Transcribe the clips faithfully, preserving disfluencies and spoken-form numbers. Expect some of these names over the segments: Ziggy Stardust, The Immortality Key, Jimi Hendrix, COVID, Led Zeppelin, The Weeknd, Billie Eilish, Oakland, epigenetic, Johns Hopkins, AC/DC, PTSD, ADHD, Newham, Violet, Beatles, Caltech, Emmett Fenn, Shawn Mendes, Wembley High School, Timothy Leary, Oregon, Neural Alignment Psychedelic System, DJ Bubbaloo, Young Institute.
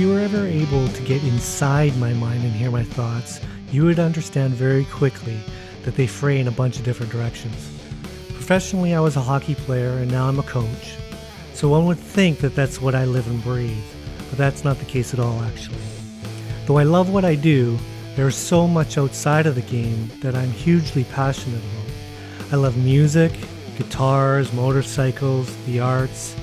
you were ever able to get inside my mind and hear my thoughts, you would understand very quickly that they fray in a bunch of different directions. Professionally, I was a hockey player, and now I'm a coach. So one would think that that's what I live and breathe, but that's not the case at all, actually. Though I love what I do, there is so much outside of the game that I'm hugely passionate about. I love music, guitars, motorcycles, the arts,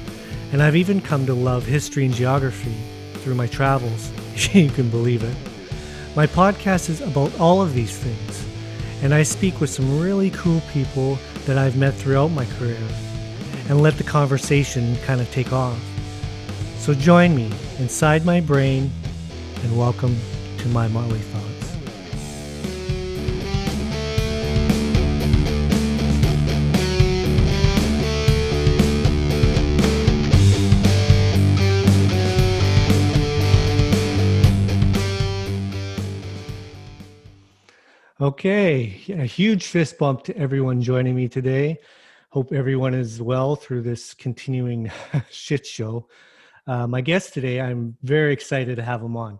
and I've even come to love history and geography through my travels, if you can believe it. My podcast is about all of these things, and I speak with some really cool people that I've met throughout my career, and let the conversation kind of take off. So join me inside my brain, and welcome to my Motley Thoughts. Okay, a huge fist bump to everyone joining me today. Hope everyone is well through this continuing shit show. Uh, my guest today, I'm very excited to have him on.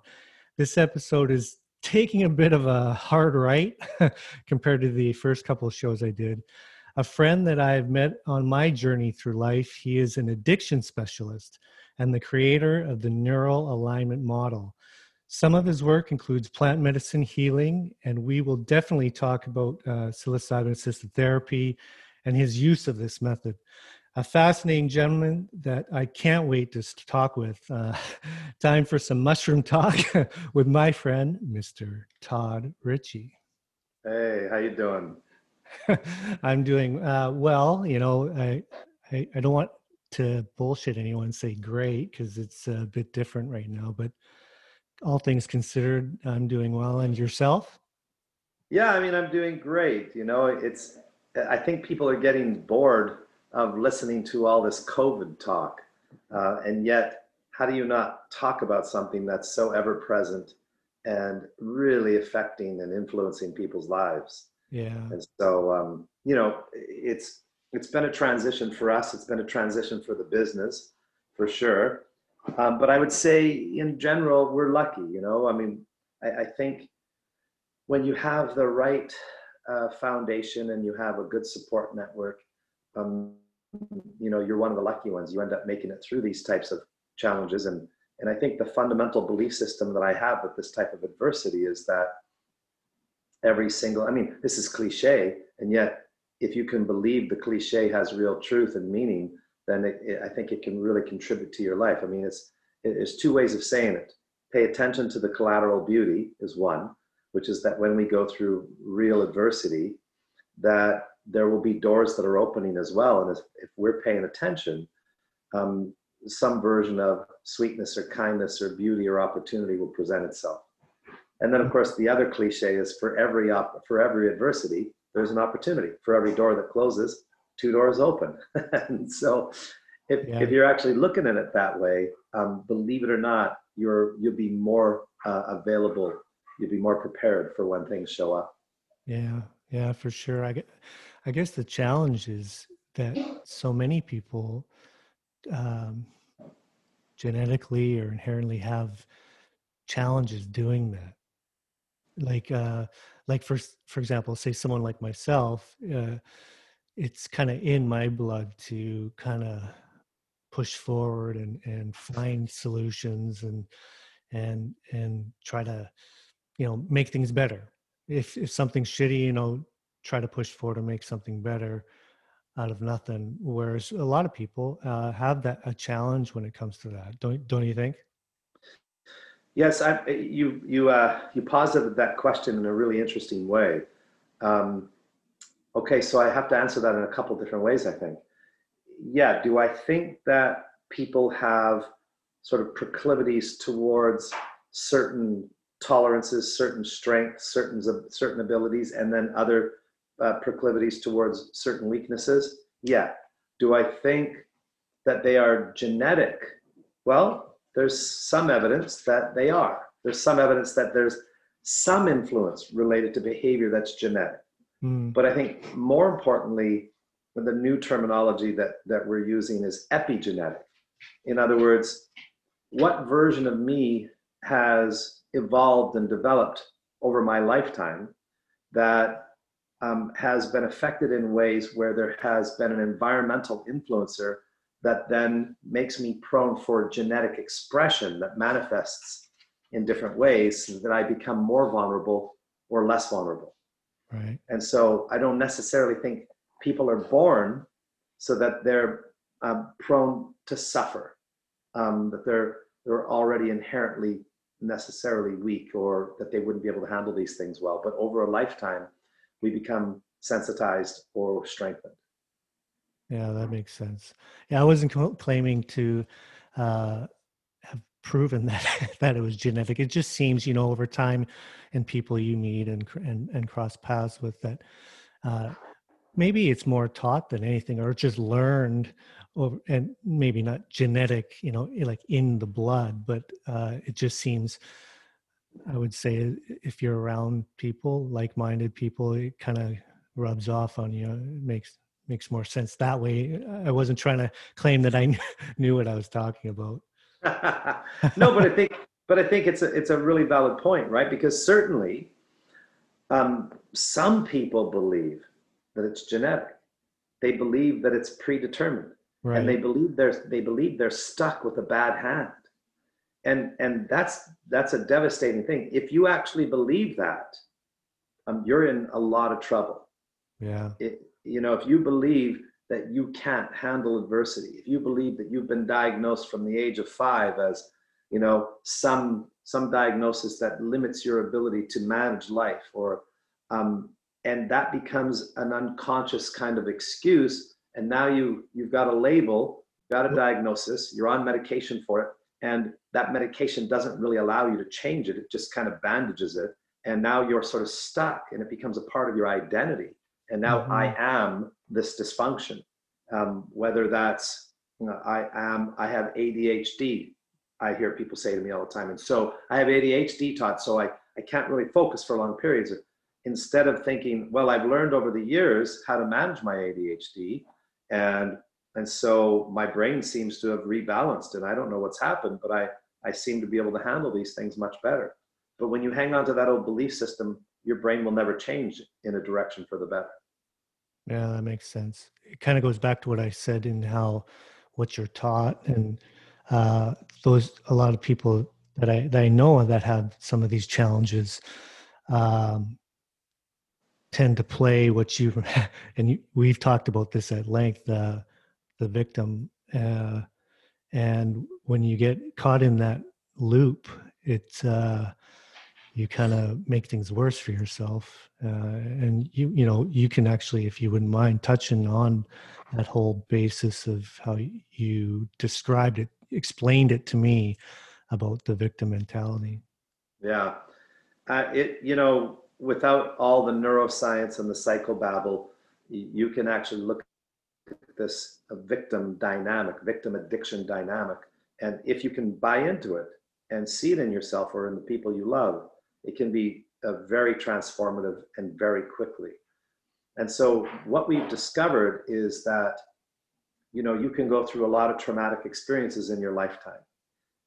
This episode is taking a bit of a hard right compared to the first couple of shows I did. A friend that I've met on my journey through life, he is an addiction specialist and the creator of the Neural Alignment Model. Some of his work includes plant medicine healing, and we will definitely talk about uh, psilocybin-assisted therapy and his use of this method. A fascinating gentleman that I can't wait to talk with. Uh, time for some mushroom talk with my friend, Mister Todd Ritchie. Hey, how you doing? I'm doing uh, well. You know, I, I I don't want to bullshit anyone and say great because it's a bit different right now, but all things considered, I'm doing well. And yourself? Yeah, I mean, I'm doing great. You know, it's, I think people are getting bored of listening to all this COVID talk. Uh, and yet, how do you not talk about something that's so ever-present and really affecting and influencing people's lives? Yeah. And so, um, you know, it's it's been a transition for us. It's been a transition for the business, for sure. Um, but I would say, in general, we're lucky, you know. I mean, I, I think when you have the right uh, foundation and you have a good support network, um, you know, you're one of the lucky ones. You end up making it through these types of challenges. And, and I think the fundamental belief system that I have with this type of adversity is that every single, I mean, this is cliche, and yet if you can believe the cliche has real truth and meaning, then it, it, I think it can really contribute to your life. I mean, it's there's it, two ways of saying it. Pay attention to the collateral beauty is one, which is that when we go through real adversity, that there will be doors that are opening as well. And if, if we're paying attention, um, some version of sweetness or kindness or beauty or opportunity will present itself. And then, of course, the other cliche is for every op- for every adversity, there's an opportunity. For every door that closes, two doors open. And so if, yeah. if you're actually looking at it that way, um, believe it or not, you're, you'll be more uh, available. You'll be more prepared for when things show up. Yeah, yeah, for sure. I, I guess the challenge is that so many people um, genetically or inherently have challenges doing that. Like, uh, like for, for example, say someone like myself, uh, it's kind of in my blood to kind of push forward and, and find solutions and, and, and try to, you know, make things better. If, if something's shitty, you know, try to push forward and make something better out of nothing. Whereas a lot of people uh, have that a challenge when it comes to that. Don't, don't you think? Yes. I, you, you, uh, you posited that question in a really interesting way. Um, Okay, so I have to answer that in a couple different ways, I think. Yeah, do I think that people have sort of proclivities towards certain tolerances, certain strengths, certain certain abilities, and then other uh, proclivities towards certain weaknesses? Yeah. Do I think that they are genetic? Well, there's some evidence that they are. There's some evidence that there's some influence related to behavior that's genetic. Mm. But I think more importantly, the new terminology that, that we're using is epigenetic. In other words, what version of me has evolved and developed over my lifetime that um, has been affected in ways where there has been an environmental influencer that then makes me prone for genetic expression that manifests in different ways so that I become more vulnerable or less vulnerable. Right. And so I don't necessarily think people are born so that they're um, prone to suffer, um, that they're, they're already inherently necessarily weak or that they wouldn't be able to handle these things well. But over a lifetime, we become sensitized or strengthened. Yeah, that makes sense. Yeah, I wasn't co- claiming to uh, have proven that that it was genetic. It just seems, you know, over time and people you meet and and, and cross paths with that, uh, maybe it's more taught than anything or just learned over, and maybe not genetic, you know, like in the blood, but uh, it just seems, I would say, if you're around people, like-minded people, it kind of rubs off on you. It makes... makes more sense that way. I wasn't trying to claim that I knew what I was talking about. No, but I think, but I think it's a, it's a really valid point, right? Because certainly um, some people believe that it's genetic. They believe that it's predetermined, right. And they believe they're, they believe they're stuck with a bad hand. And, and that's, that's a devastating thing. If you actually believe that, um, you're in a lot of trouble. Yeah. It, You know, if you believe that you can't handle adversity, if you believe that you've been diagnosed from the age of five as, you know, some some diagnosis that limits your ability to manage life, or um, and that becomes an unconscious kind of excuse, and now you you've got a label, got a diagnosis, you're on medication for it, and that medication doesn't really allow you to change it; it just kind of bandages it, and now you're sort of stuck, and it becomes a part of your identity. And now mm-hmm. I am this dysfunction, um, whether that's, you know, I am, I have A D H D. I hear people say to me all the time. And so I have A D H D, Todd, so I, I can't really focus for long periods. Instead of thinking, well, I've learned over the years how to manage my A D H D. And, and so my brain seems to have rebalanced and I don't know what's happened, but I, I seem to be able to handle these things much better. But when you hang on to that old belief system, your brain will never change in a direction for the better. Yeah, that makes sense. It kind of goes back to what I said in how what you're taught, and uh, those a lot of people that I that I know that have some of these challenges um, tend to play what you and you, we've talked about this at length, the the victim, uh, and when you get caught in that loop, it's. Uh, you kind of make things worse for yourself. Uh, and you, you know, you can actually, if you wouldn't mind touching on that whole basis of how you described it, explained it to me about the victim mentality. Yeah. Uh, it, you know, without all the neuroscience and the psychobabble, you can actually look at this victim dynamic, victim addiction dynamic. And if you can buy into it and see it in yourself or in the people you love, it can be uh, very transformative and very quickly. And so what we've discovered is that, you know, you can go through a lot of traumatic experiences in your lifetime,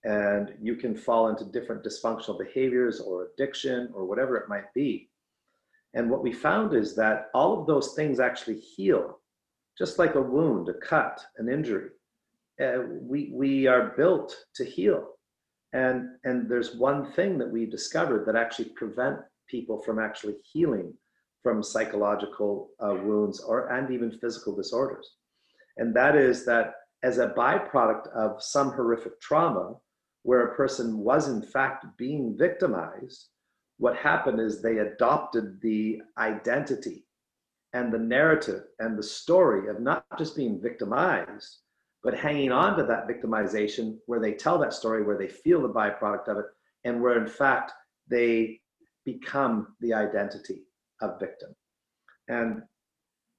and you can fall into different dysfunctional behaviors or addiction or whatever it might be. And what we found is that all of those things actually heal, just like a wound, a cut, an injury. Uh, we, we are built to heal. And and there's one thing that we discovered that actually prevent people from actually healing from psychological uh, wounds or and even physical disorders. And that is that as a byproduct of some horrific trauma, where a person was in fact being victimized, what happened is they adopted the identity and the narrative and the story of not just being victimized, but hanging on to that victimization where they tell that story, where they feel the byproduct of it, and where in fact they become the identity of victim. And,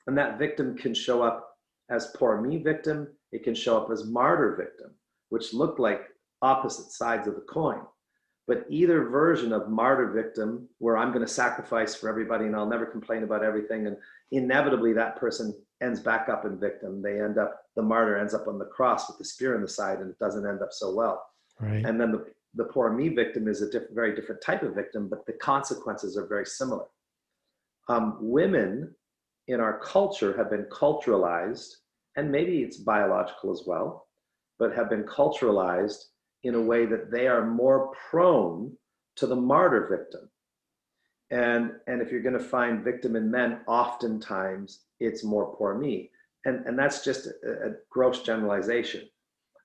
and that victim can show up as poor me victim, it can show up as martyr victim, which look like opposite sides of the coin. But either version of martyr victim, where I'm gonna sacrifice for everybody and I'll never complain about everything, and inevitably that person ends back up in victim. They end up, the martyr ends up on the cross with the spear in the side, and it doesn't end up so well. Right. And then the, the poor me victim is a diff very different type of victim, but the consequences are very similar. Um, women in our culture have been culturalized, and maybe it's biological as well, but have been culturalized in a way that they are more prone to the martyr victim. And, and if you're going to find victim in men, oftentimes it's more poor me. And, and that's just a, a gross generalization.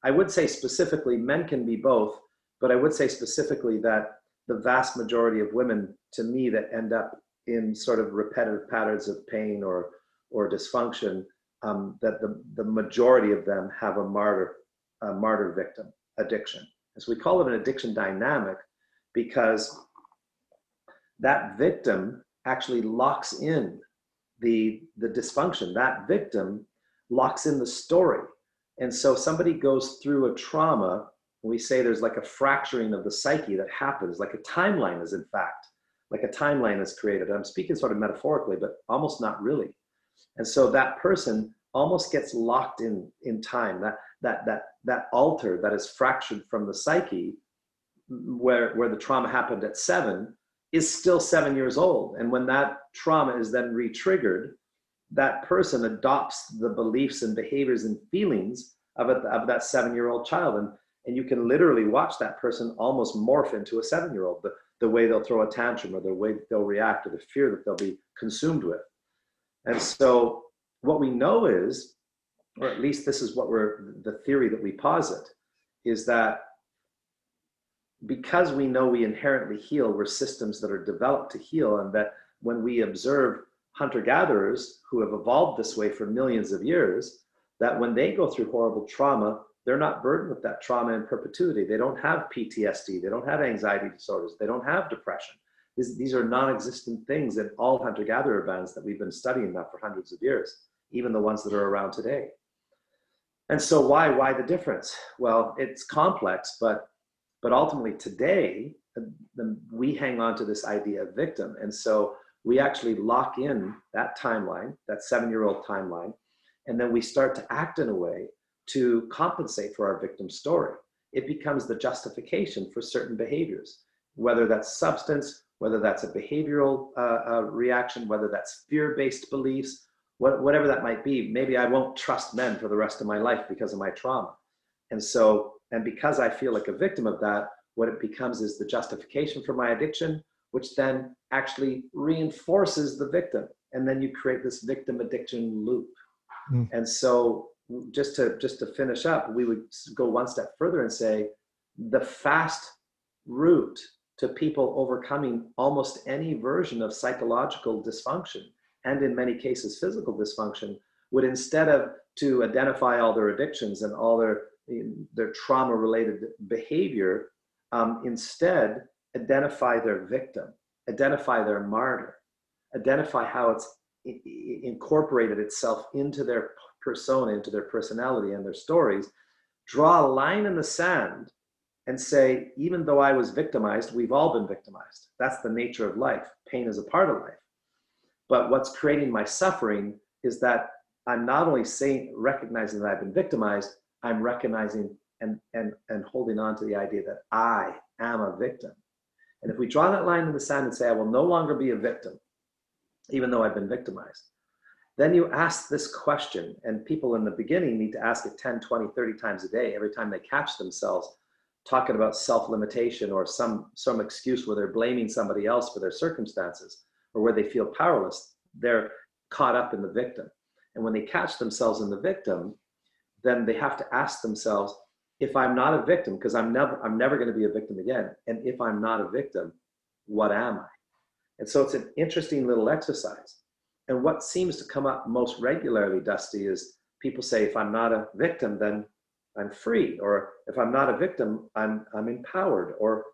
I would say specifically men can be both, but I would say specifically that the vast majority of women, to me, that end up in sort of repetitive patterns of pain or, or dysfunction, um, that the, the majority of them have a martyr, a martyr victim addiction. As we call it an addiction dynamic, because that victim actually locks in the, the dysfunction. That victim locks in the story. And so somebody goes through a trauma, we say there's like a fracturing of the psyche that happens, like a timeline is in fact, like a timeline is created. I'm speaking sort of metaphorically, but almost not really. And so that person almost gets locked in, in time, that, that, that, that altar that is fractured from the psyche where, where the trauma happened at seven is still seven years old. And when that trauma is then re-triggered, that person adopts the beliefs and behaviors and feelings of, a, of that seven-year-old child. And, and you can literally watch that person almost morph into a seven-year-old, the, the way they'll throw a tantrum or the way they'll react or the fear that they'll be consumed with. And so what we know is, or at least this is what we're, the theory that we posit, is that because we know we inherently heal, we're systems that are developed to heal, and that when we observe hunter-gatherers who have evolved this way for millions of years, that when they go through horrible trauma, they're not burdened with that trauma in perpetuity. They don't have P T S D. They don't have anxiety disorders. They don't have depression. These, these are non-existent things in all hunter-gatherer bands that we've been studying now for hundreds of years, even the ones that are around today. And so why, why the difference? Well, it's complex, but, but ultimately today, we hang on to this idea of victim. And so we actually lock in that timeline, that seven-year-old timeline, and then we start to act in a way to compensate for our victim story. It becomes the justification for certain behaviors, whether that's substance, whether that's a behavioral uh, uh, reaction, whether that's fear-based beliefs, what, whatever that might be. Maybe I won't trust men for the rest of my life because of my trauma. And so, and because I feel like a victim of that, what it becomes is the justification for my addiction, which then actually reinforces the victim. And then you create this victim addiction loop. Mm. And so just to, just to finish up, we would go one step further and say the fast route to people overcoming almost any version of psychological dysfunction, and in many cases physical dysfunction, would, instead of to identify all their addictions and all their, their trauma-related behavior, um, instead, identify their victim, identify their martyr, identify how it's incorporated itself into their persona, into their personality and their stories, draw a line in the sand and say, even though I was victimized, we've all been victimized. That's the nature of life. Pain is a part of life. But what's creating my suffering is that I'm not only saying, recognizing that I've been victimized, I'm recognizing and, and, and holding on to the idea that I am a victim. And if we draw that line in the sand and say, I will no longer be a victim, even though I've been victimized, then you ask this question, and people in the beginning need to ask it ten, twenty, thirty times a day, every time they catch themselves talking about self-limitation or some, some excuse where they're blaming somebody else for their circumstances or where they feel powerless, they're caught up in the victim. And when they catch themselves in the victim, then they have to ask themselves, if I'm not a victim, because I'm never, I'm never going to be a victim again. And if I'm not a victim, what am I? And so it's an interesting little exercise. And what seems to come up most regularly, Dusty, is people say, if I'm not a victim, then I'm free. Or if I'm not a victim, I'm, I'm empowered. Or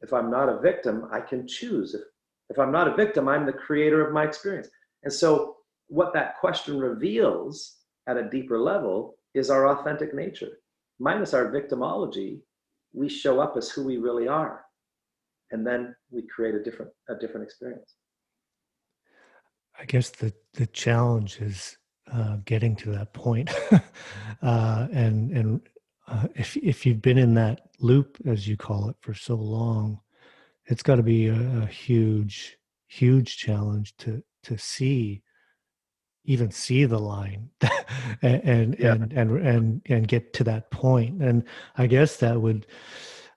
if I'm not a victim, I can choose. If, if I'm not a victim, I'm the creator of my experience. And so what that question reveals at a deeper level is our authentic nature. Minus our victimology, we show up as who we really are, and then we create a different a different experience. I guess the the challenge is uh, getting to that point, uh, and and uh, if if you've been in that loop, as you call it, for so long, it's got to be a, a huge, huge challenge to to see, even see the line, and and, yeah. and and and and get to that point. And I guess that would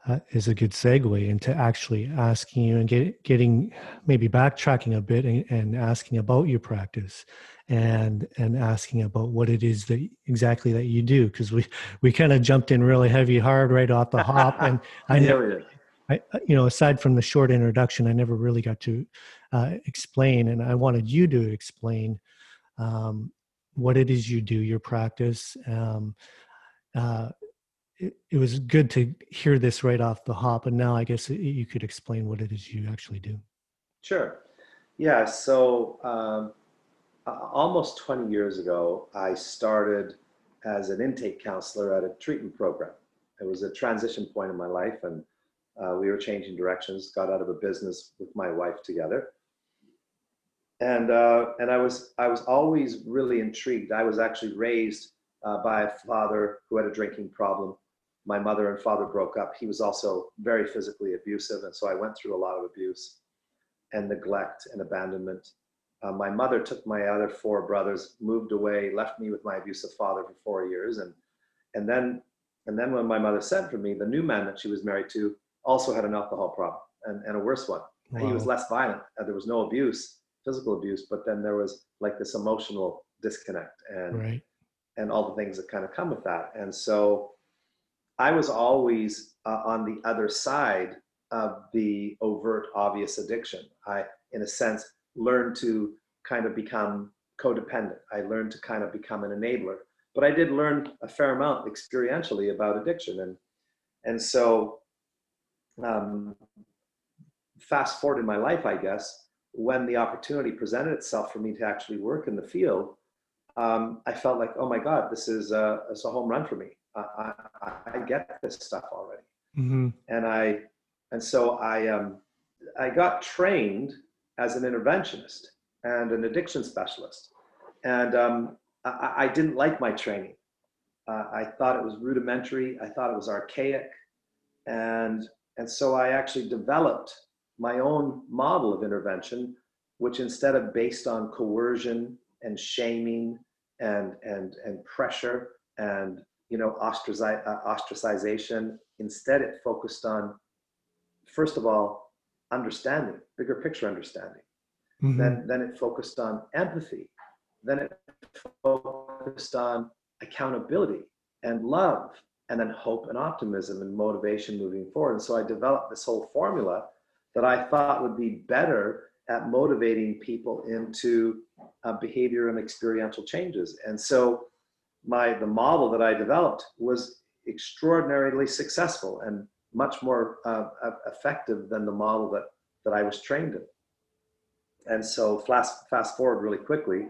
uh, is a good segue into actually asking you and get, getting maybe backtracking a bit and, and asking about your practice. And and asking about what it is that exactly that you do, because we, we kind of jumped in really heavy hard right off the hop, and I never, I you know, aside from the short introduction, I never really got to uh, explain, and I wanted you to explain um, what it is you do, your practice. Um, uh, it, it was good to hear this right off the hop, and now I guess you could explain what it is you actually do. Sure. Yeah. So. Um... Almost twenty years ago, I started as an intake counselor at a treatment program. It was a transition point in my life, and uh, we were changing directions, got out of a business with my wife together. And uh, and I was I was always really intrigued. I was actually raised uh, by a father who had a drinking problem. My mother and father broke up. He was also very physically abusive, and so I went through a lot of abuse and neglect and abandonment. Uh, my mother took my other four brothers, moved away, left me with my abusive father for four years. And and then and then when my mother sent for me, the new man that she was married to also had an alcohol problem, and, and a worse one. Wow. He was less violent. Uh, there was no abuse, physical abuse, but then there was like this emotional disconnect and right. and all the things that kind of come with that. And so I was always uh, on the other side of the overt, obvious addiction. I, in a sense, learned to kind of become codependent. I learned to kind of become an enabler, but I did learn a fair amount experientially about addiction. And, and so um, fast forward in my life, I guess, when the opportunity presented itself for me to actually work in the field, um, I felt like, oh my God, this is a, it's a home run for me. I, I, I get this stuff already. Mm-hmm. And I, and so I, um, I got trained as an interventionist and an addiction specialist. And um, I, I didn't like my training. Uh, I thought it was rudimentary. I thought it was archaic. And, and so I actually developed my own model of intervention, which instead of based on coercion and shaming and, and, and pressure and, you know, ostraci- uh, ostracization, instead it focused on, first of all, understanding, bigger picture understanding. Mm-hmm. Then, then it focused on empathy. Then it focused on accountability and love, and then hope and optimism and motivation moving forward. And so I developed this whole formula that I thought would be better at motivating people into uh, behavior and experiential changes. And so my the model that I developed was extraordinarily successful and much more uh, effective than the model that, that I was trained in. And so fast, fast forward really quickly,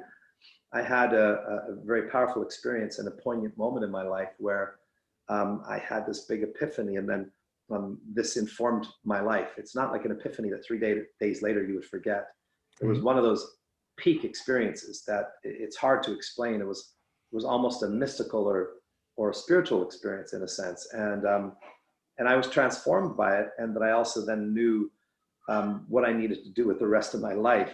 I had a, a very powerful experience and a poignant moment in my life where um, I had this big epiphany, and then um, this informed my life. It's not like an epiphany that three day, days later you would forget. It was one of those peak experiences that it's hard to explain. It was it was almost a mystical or or spiritual experience in a sense. And um, And I was transformed by it, and that I also then knew um, what I needed to do with the rest of my life.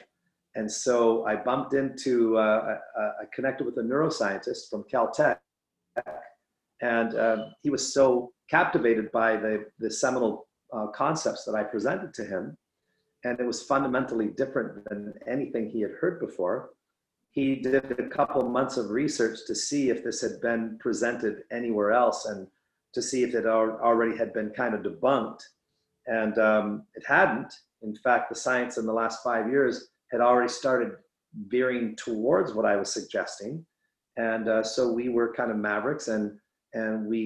And so I bumped into, uh, I, I connected with a neuroscientist from Caltech, and uh, he was so captivated by the, the seminal uh, concepts that I presented to him, and it was fundamentally different than anything he had heard before. He did a couple months of research to see if this had been presented anywhere else, and to see if it already had been kind of debunked. And um, it hadn't. In fact, the science in the last five years had already started veering towards what I was suggesting. And uh, so we were kind of mavericks, and, and we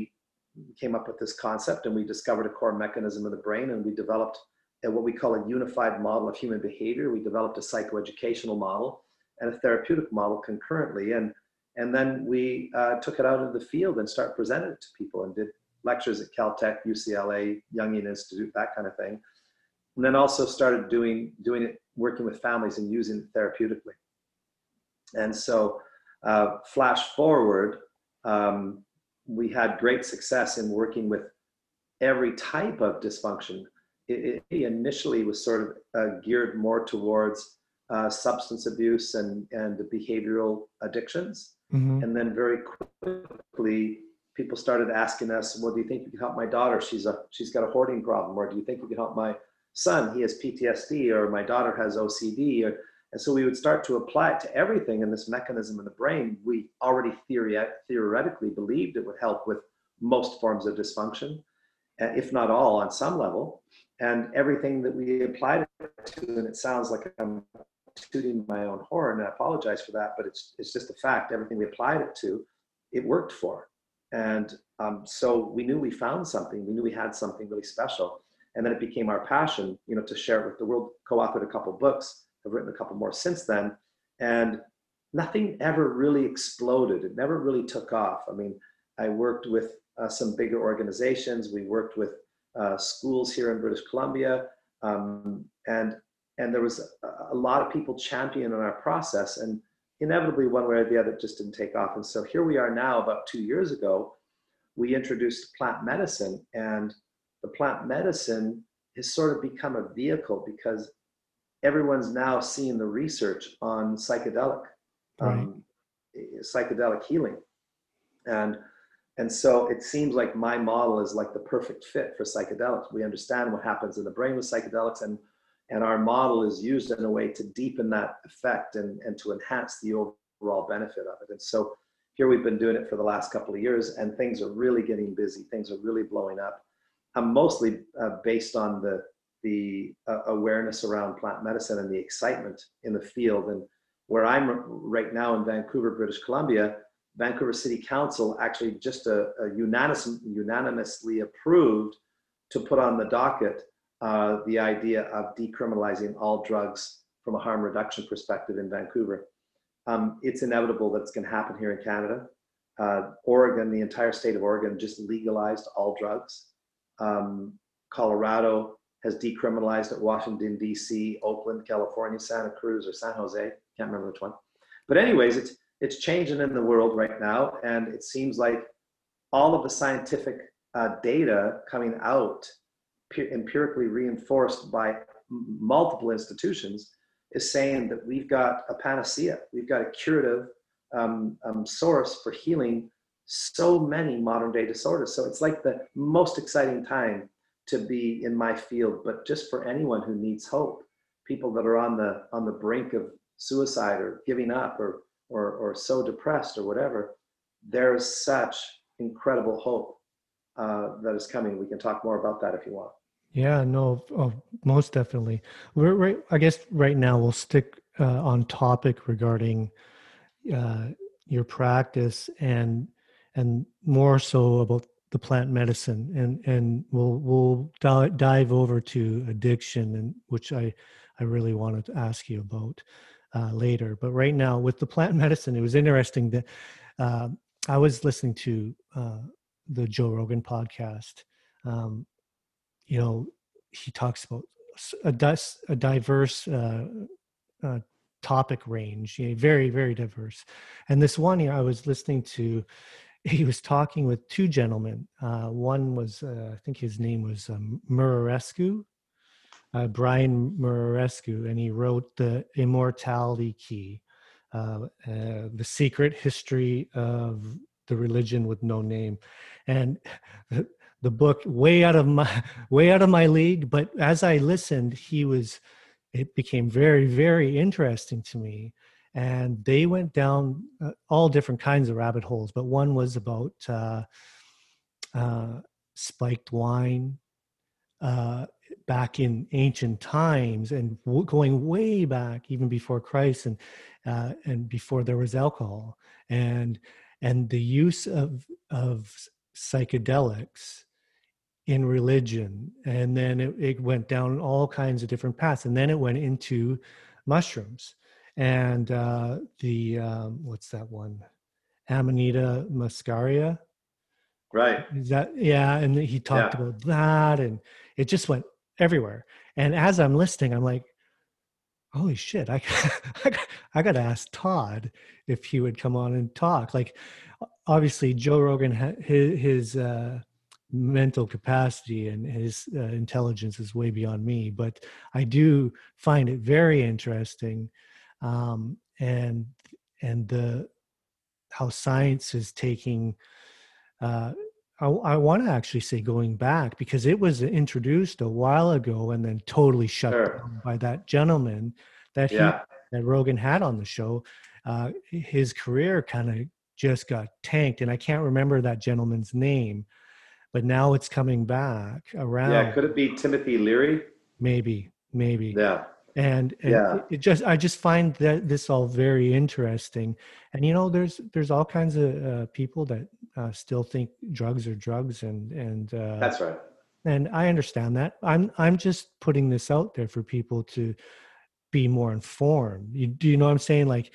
came up with this concept, and we discovered a core mechanism of the brain, and we developed a, what we call a unified model of human behavior. We developed a psychoeducational model and a therapeutic model concurrently. And, and then we uh, took it out of the field and started presenting it to people, and did lectures at Caltech, U C L A, Young Institute, that kind of thing. And then also started doing doing it, working with families and using it therapeutically. And so uh, flash forward, um, we had great success in working with every type of dysfunction. It, it initially was sort of uh, geared more towards uh, substance abuse and, and behavioral addictions. Mm-hmm. And then very quickly, people started asking us, well, do you think you can help my daughter? She's a, she's got a hoarding problem. Or do you think you can help my son? He has P T S D, or my daughter has O C D. Or, and so we would start to apply it to everything. And this mechanism in the brain, we already theory, theoretically believed it would help with most forms of dysfunction, if not all on some level. And everything that we applied it to, and it sounds like I'm tooting my own horn, and I apologize for that, but it's it's just a fact. Everything we applied it to, it worked for. And um, so we knew we found something. We knew we had something really special. And then it became our passion, you know, to share it with the world. Co-authored a couple books. I've written a couple more since then. And nothing ever really exploded. It never really took off. I mean, I worked with uh, some bigger organizations. We worked with Uh, schools here in British Columbia, um, and and there was a, a lot of people championing our process, and inevitably one way or the other it just didn't take off. And so here we are now, about two years ago, we introduced plant medicine, and the plant medicine has sort of become a vehicle because everyone's now seeing the research on psychedelic, right. um, psychedelic healing. And And so it seems like my model is like the perfect fit for psychedelics. We understand what happens in the brain with psychedelics, and, and our model is used in a way to deepen that effect and, and to enhance the overall benefit of it. And so here we've been doing it for the last couple of years, and things are really getting busy. Things are really blowing up. I'm mostly uh, based on the, the uh, awareness around plant medicine and the excitement in the field. And where I'm right now in Vancouver, British Columbia, Vancouver City Council actually just a, a unanimous, unanimously approved to put on the docket uh, the idea of decriminalizing all drugs from a harm reduction perspective in Vancouver. Um, it's inevitable that's going to happen here in Canada. Uh, Oregon, the entire state of Oregon, just legalized all drugs. Um, Colorado has decriminalized at Washington, D C, Oakland, California, Santa Cruz, or San Jose. Can't remember which one. But anyways, it's It's changing in the world right now, and it seems like all of the scientific uh, data coming out, pe- empirically reinforced by m- multiple institutions, is saying that we've got a panacea. We've got a curative um, um, source for healing so many modern day disorders. So it's like the most exciting time to be in my field, but just for anyone who needs hope, people that are on the on the brink of suicide or giving up or Or, or so depressed or whatever, there is such incredible hope uh, that is coming. We can talk more about that if you want. Yeah, no, oh, most definitely. We're right, I guess right now we'll stick uh, on topic regarding uh, your practice and and more so about the plant medicine, and and we'll we'll d- dive over to addiction, and which I I really wanted to ask you about. Uh, later, but right now with the plant medicine, it was interesting that uh, I was listening to uh, the Joe Rogan podcast. Um, you know, he talks about a, dis- a diverse uh, uh, topic range, you know, very, very diverse. And this one year I was listening to, he was talking with two gentlemen. Uh, one was, uh, I think his name was um, Murarescu. Uh, Brian Murarescu, and he wrote The Immortality Key, uh, uh, The Secret History of the Religion with No Name. And the, the book, way out of my way out of my league, but as I listened, he was, it became very, very interesting to me. And they went down uh, all different kinds of rabbit holes, but one was about uh, uh, spiked wine, uh, back in ancient times and w- going way back even before Christ and uh, and before there was alcohol, and and the use of of psychedelics in religion, and then it, it went down all kinds of different paths, and then it went into mushrooms and uh, the um, what's that one, Amanita muscaria, right? Is that yeah? And he talked yeah. about that, and it just went everywhere. And as I'm listening, I'm like, holy shit, I, I got to ask Todd if he would come on and talk. Like, obviously Joe Rogan, his, his uh, mental capacity and his uh, intelligence is way beyond me, but I do find it very interesting, um, and and the how science is taking. Uh, I, I want to actually say going back, because it was introduced a while ago and then totally shut sure. down by that gentleman that yeah. he, that Rogan had on the show. Uh, his career kind of just got tanked, and I can't remember that gentleman's name. But now it's coming back around. Yeah, could it be Timothy Leary? Maybe, maybe. Yeah. And, and yeah. it just, I just find that this all very interesting. And, you know, there's there's all kinds of uh, people that uh, still think drugs are drugs, and and uh, that's right. And I understand that. I'm I'm just putting this out there for people to be more informed. You, do you know what I'm saying? Like,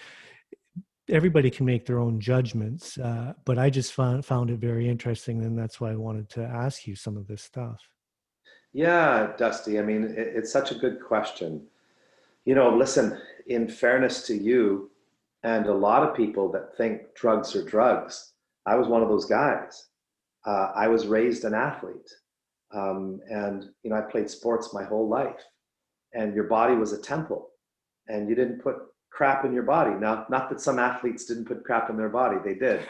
everybody can make their own judgments, uh, but I just found, found it very interesting, and that's why I wanted to ask you some of this stuff. Yeah, Dusty, I mean, it, it's such a good question. You know, listen, in fairness to you and a lot of people that think drugs are drugs, I was one of those guys. Uh, I was raised an athlete, um, and, you know, I played sports my whole life, and your body was a temple, and you didn't put crap in your body. Now, not that some athletes didn't put crap in their body, they did,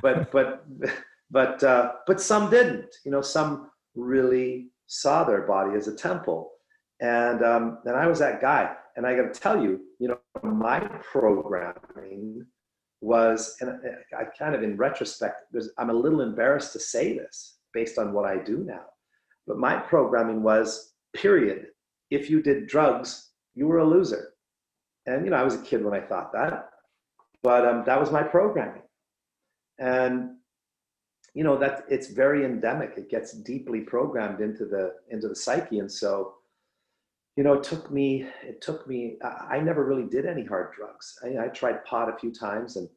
but but but uh, but some didn't. You know, some really saw their body as a temple, and um, and I was that guy. And I got to tell you, you know, my programming was, and I, I kind of, in retrospect, there's, I'm a little embarrassed to say this based on what I do now, but my programming was, period. If you did drugs, you were a loser. And, you know, I was a kid when I thought that, but um, that was my programming. And, you know, that it's very endemic. It gets deeply programmed into the, into the psyche. And so, you know, it took me, it took me, I, I never really did any hard drugs. I, I tried pot a few times, and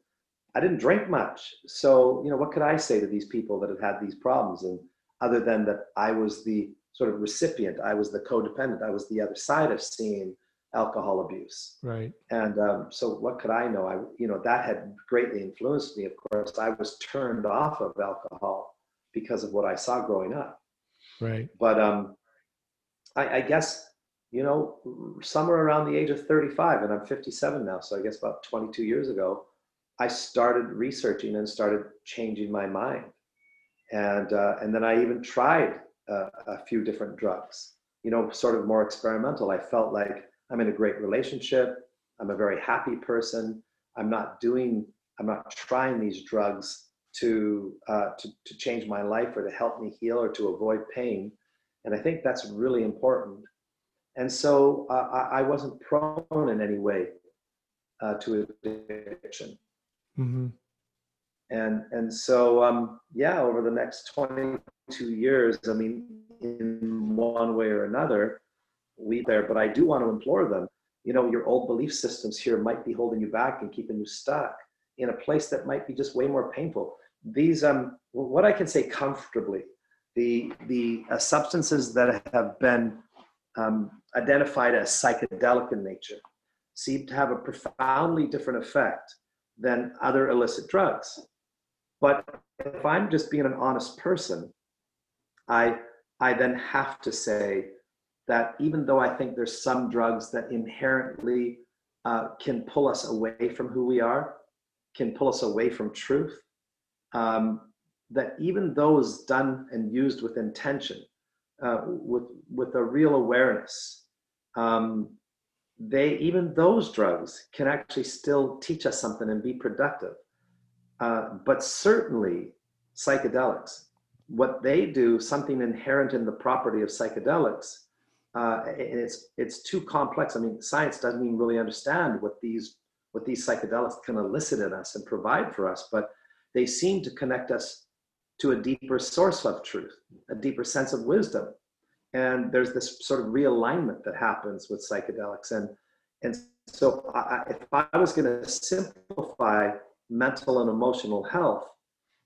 I didn't drink much. So, you know, what could I say to these people that have had these problems? And other than that, I was the sort of recipient. I was the codependent. I was the other side of seeing alcohol abuse, right? And um, so what could I know? I, you know, that had greatly influenced me. Of course, I was turned off of alcohol because of what I saw growing up, right? But um, I, I guess, you know, somewhere around the age of thirty-five, and I'm fifty-seven now, so I guess about twenty-two years ago, I started researching and started changing my mind, and uh, and then I even tried uh, a few different drugs, you know, sort of more experimental. I felt like I'm in a great relationship. I'm a very happy person. I'm not doing, I'm not trying these drugs to, uh, to to change my life or to help me heal or to avoid pain. And I think that's really important. And so uh, I, I wasn't prone in any way uh, to addiction. Mm-hmm. And and so, um, yeah, over the next twenty-two years, I mean, in one way or another, we there, but I do want to implore them, you know, your old belief systems here might be holding you back and keeping you stuck in a place that might be just way more painful. These, um, what I can say comfortably, the the uh, substances that have been um, identified as psychedelic in nature seem to have a profoundly different effect than other illicit drugs. But if I'm just being an honest person, I I then have to say that even though I think there's some drugs that inherently uh, can pull us away from who we are, can pull us away from truth, um, that even those done and used with intention, uh, with with a real awareness, um, they even those drugs can actually still teach us something and be productive. Uh, but certainly psychedelics, what they do, something inherent in the property of psychedelics, Uh, and it's it's too complex. I mean, science doesn't even really understand what these what these psychedelics can elicit in us and provide for us, but they seem to connect us to a deeper source of truth, a deeper sense of wisdom. And there's this sort of realignment that happens with psychedelics. And and so I, if I was going to simplify mental and emotional health,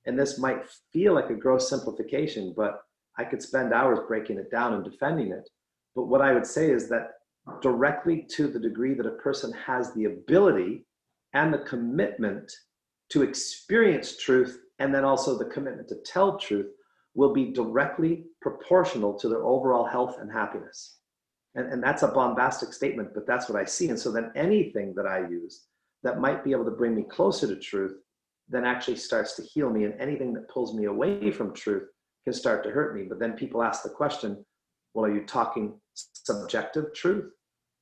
and this might feel like a gross simplification, but I could spend hours breaking it down and defending it. But what I would say is that directly to the degree that a person has the ability and the commitment to experience truth, and then also the commitment to tell truth, will be directly proportional to their overall health and happiness. And, and that's a bombastic statement, but that's what I see. And so then anything that I use that might be able to bring me closer to truth then actually starts to heal me, and anything that pulls me away from truth can start to hurt me. But then people ask the question, well, are you talking subjective truth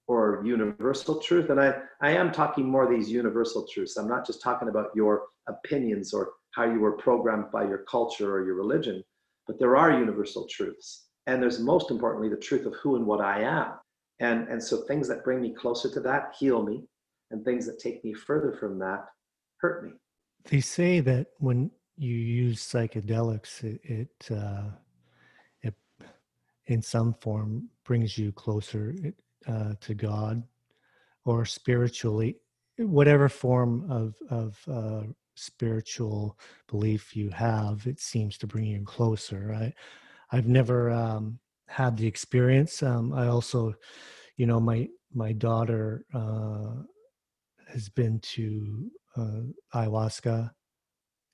or universal truth? And I, I am talking more of these universal truths. I'm not just talking about your opinions or how you were programmed by your culture or your religion, but there are universal truths. And there's, most importantly, the truth of who and what I am. And, and so things that bring me closer to that heal me, and things that take me further from that hurt me. They say that when you use psychedelics, it it, uh, it in some form brings you closer uh, to God, or spiritually, whatever form of of uh, spiritual belief you have, it seems to bring you closer. Right? I've never um, had the experience. Um, I also, you know, my my daughter uh, has been to uh, ayahuasca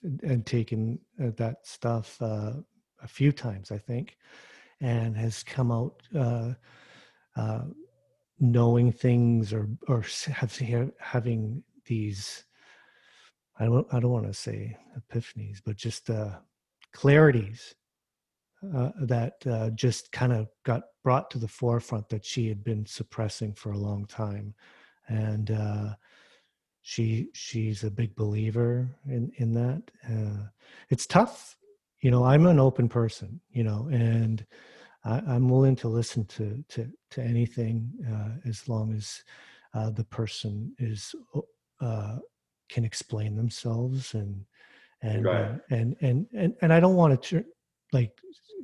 and, and taken that stuff uh, a few times, I think, and has come out uh, uh, knowing things, or or have, having these, I don't I don't want to say epiphanies, but just uh, clarities. Uh, that uh, just kind of got brought to the forefront that she had been suppressing for a long time. And uh, she she's a big believer in, in that. Uh, it's tough. You know, I'm an open person, you know, and I, I'm willing to listen to, to, to anything uh, as long as uh, the person is uh, can explain themselves. And and, right. uh, and, and, and, and I don't want to, tr- like,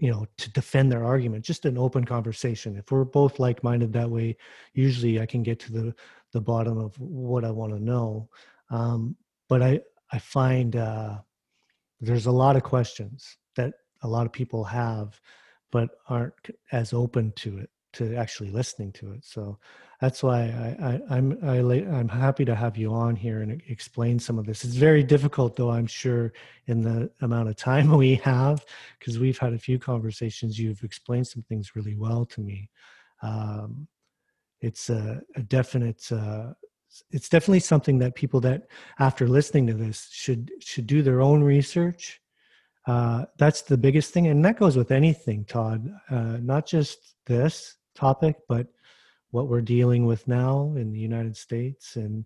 you know, to defend their argument, just an open conversation. If we're both like-minded that way, usually I can get to the, the bottom of what I want to know. Um, but I, I find uh, there's a lot of questions that a lot of people have, but aren't as open to it, to actually listening to it. So that's why I, I, I'm, I, I'm happy to have you on here and explain some of this. It's very difficult, though, I'm sure, in the amount of time we have, because we've had a few conversations. You've explained some things really well to me. Um, it's a, a definite, uh, it's definitely something that people that after listening to this should, should do their own research. Uh, that's the biggest thing. And that goes with anything, Todd, uh, not just this topic, but what we're dealing with now in the United States and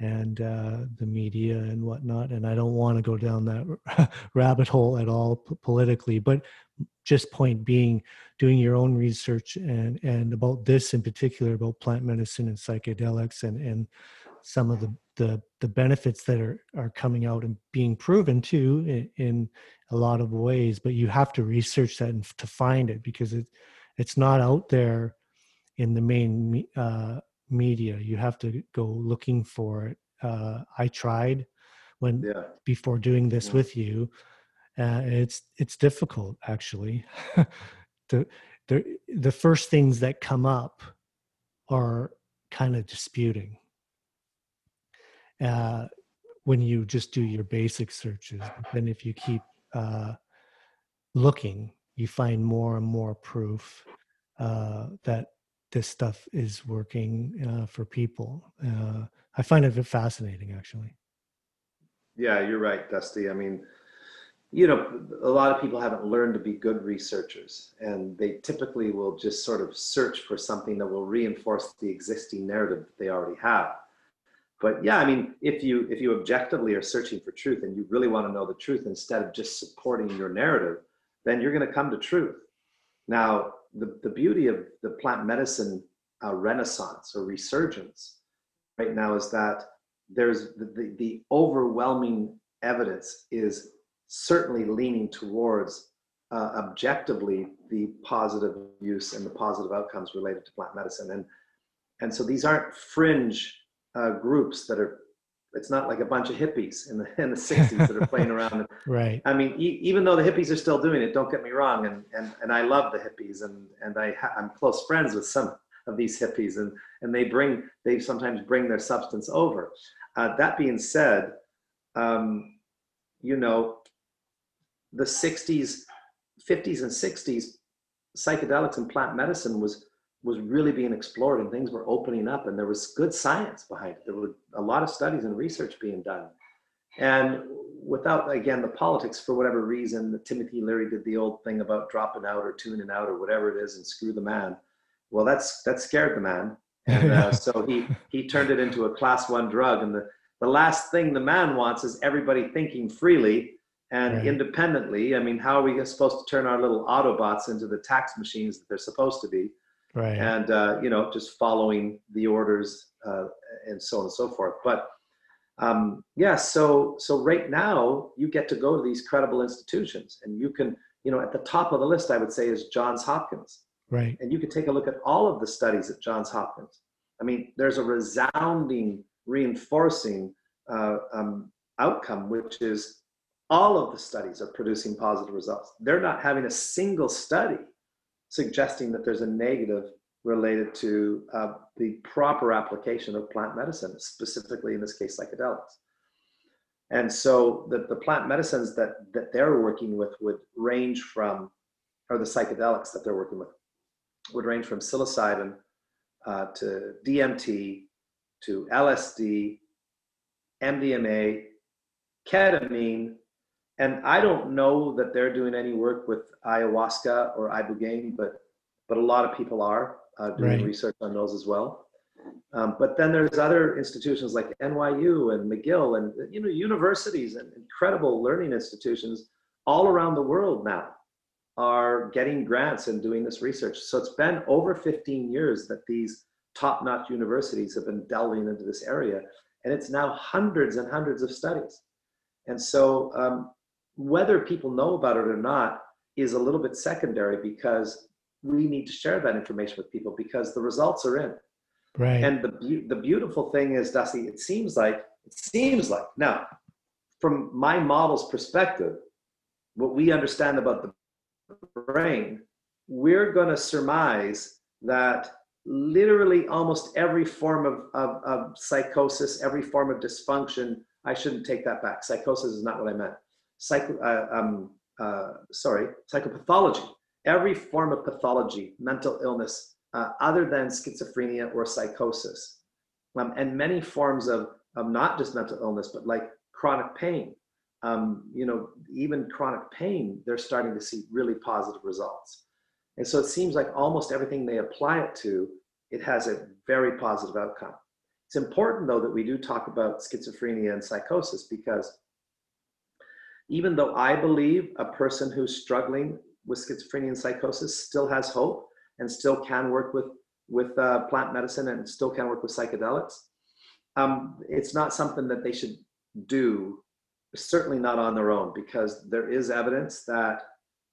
and uh, the media and whatnot. And I don't want to go down that rabbit hole at all p- politically, but just point being, doing your own research and, and about this in particular, about plant medicine and psychedelics and, and some of the, the, the benefits that are, are coming out and being proven too in, in a lot of ways. But you have to research that and f- to find it, because it it's not out there in the main uh, media. You have to go looking for it. Uh, I tried when yeah. before doing this yeah. with you. Uh, it's it's difficult, actually. the, the the first things that come up are kind of disputing uh, when you just do your basic searches. Then if you keep uh, looking, you find more and more proof uh, that this stuff is working uh, for people. Uh, I find it fascinating, actually. Yeah, you're right, Dusty. I mean, you know, a lot of people haven't learned to be good researchers, and they typically will just sort of search for something that will reinforce the existing narrative that they already have. But yeah, I mean, if you if you objectively are searching for truth and you really want to know the truth instead of just supporting your narrative, then you're going to come to truth. Now, the, the beauty of the plant medicine uh, renaissance or resurgence right now is that there's the, the, the overwhelming evidence is certainly leaning towards uh, objectively the positive use and the positive outcomes related to plant medicine. And, and so these aren't fringe uh, groups that are, it's not like a bunch of hippies in the in the sixties that are playing around. Right. I mean, e- even though the hippies are still doing it, don't get me wrong, and and, and I love the hippies, and and I ha- I'm close friends with some of these hippies, and and they bring they sometimes bring their substance over. Uh, that being said, um, you know, the sixties fifties and sixties, psychedelics and plant medicine was was really being explored, and things were opening up, and there was good science behind it. There were a lot of studies and research being done. And without, again, the politics, for whatever reason, the Timothy Leary did the old thing about dropping out or tuning out or whatever it is and screw the man. Well, that's, that scared the man. And uh, so he, he turned it into a class one drug. And the, the last thing the man wants is everybody thinking freely and right. independently. I mean, how are we supposed to turn our little Autobots into the tax machines that they're supposed to be? Right. And, uh, you know, just following the orders uh, and so on and so forth. But Um, yeah, so, so right now you get to go to these credible institutions, and you can, you know, at the top of the list, I would say, is Johns Hopkins. Right. And you can take a look at all of the studies at Johns Hopkins. I mean, there's a resounding, reinforcing uh, um, outcome, which is all of the studies are producing positive results. They're not having a single study suggesting that there's a negative related to uh, the proper application of plant medicine, specifically in this case, psychedelics. And so the, the plant medicines that, that they're working with would range from, or the psychedelics that they're working with, would range from psilocybin uh, to D M T, to L S D, M D M A, ketamine, and I don't know that they're doing any work with ayahuasca or ibogaine, but, but a lot of people are. Uh, doing right. research on those as well. Um, but then there's other institutions like N Y U and McGill and, you know, universities and incredible learning institutions all around the world now are getting grants and doing this research. So it's been over fifteen years that these top-notch universities have been delving into this area, and it's now hundreds and hundreds of studies. And so um, whether people know about it or not is a little bit secondary, because we need to share that information with people, because the results are in. Right. And the be- the beautiful thing is, Dusty, it seems like, it seems like, now, from my model's perspective, what we understand about the brain, we're going to surmise that literally almost every form of, of, of psychosis, every form of dysfunction, I shouldn't take that back. Psychosis is not what I meant. Psycho, uh, um, uh, sorry, psychopathology. Every form of pathology, mental illness, uh, other than schizophrenia or psychosis, um, and many forms of, of not just mental illness, but like chronic pain. Um, you know, even chronic pain, they're starting to see really positive results. And so it seems like almost everything they apply it to, it has a very positive outcome. It's important, though, that we do talk about schizophrenia and psychosis, because even though I believe a person who's struggling with schizophrenia and psychosis still has hope and still can work with, with uh, plant medicine and still can work with psychedelics. Um, it's not something that they should do, certainly not on their own, because there is evidence that,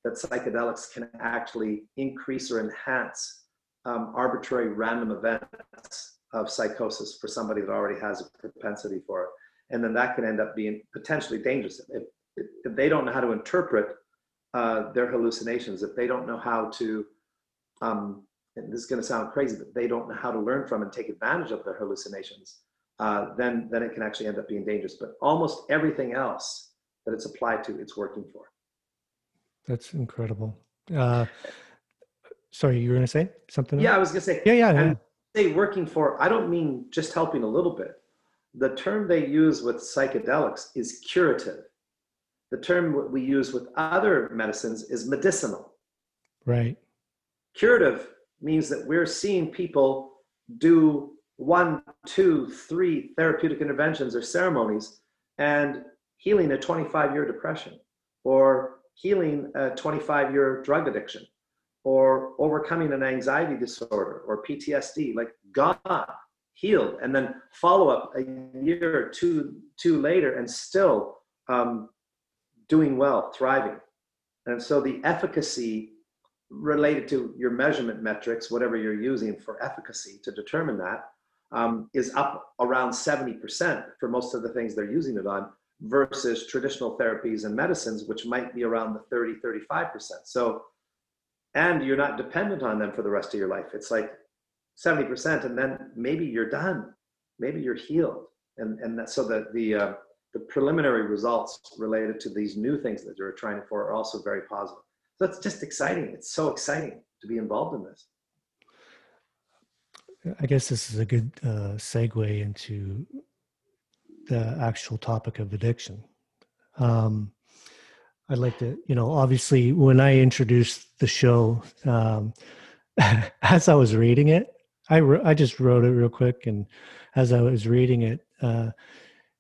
that psychedelics can actually increase or enhance um, arbitrary random events of psychosis for somebody that already has a propensity for it. And then that can end up being potentially dangerous. If, if they don't know how to interpret Uh, their hallucinations, if they don't know how to, um, and this is going to sound crazy, but they don't know how to learn from and take advantage of their hallucinations, uh, then, then it can actually end up being dangerous. But almost everything else that it's applied to, it's working for. That's incredible. Uh, sorry, you were going to say something? Yeah, else? I was going to say, yeah, yeah, yeah. And they working for, I don't mean just helping a little bit. The term they use with psychedelics is curative. The term we use with other medicines is medicinal. Right. Curative means that we're seeing people do one, two, three therapeutic interventions or ceremonies and healing a twenty-five-year depression, or healing a twenty-five-year drug addiction, or overcoming an anxiety disorder or P T S D, like gone, healed, and then follow up a year or two, two later and still um, doing well, thriving. And so the efficacy related to your measurement metrics, whatever you're using for efficacy to determine that, um, is up around seventy percent for most of the things they're using it on, versus traditional therapies and medicines, which might be around the thirty, thirty-five percent. So, and you're not dependent on them for the rest of your life. It's like seventy percent, and then maybe you're done. Maybe you're healed. And, and that, so that the, uh, the preliminary results related to these new things that they're trying for are also very positive. So it's just exciting. It's so exciting to be involved in this. I guess this is a good uh, segue into the actual topic of addiction. Um, I'd like to, you know, obviously when I introduced the show, um, as I was reading it, I, re- I just wrote it real quick. And as I was reading it, uh,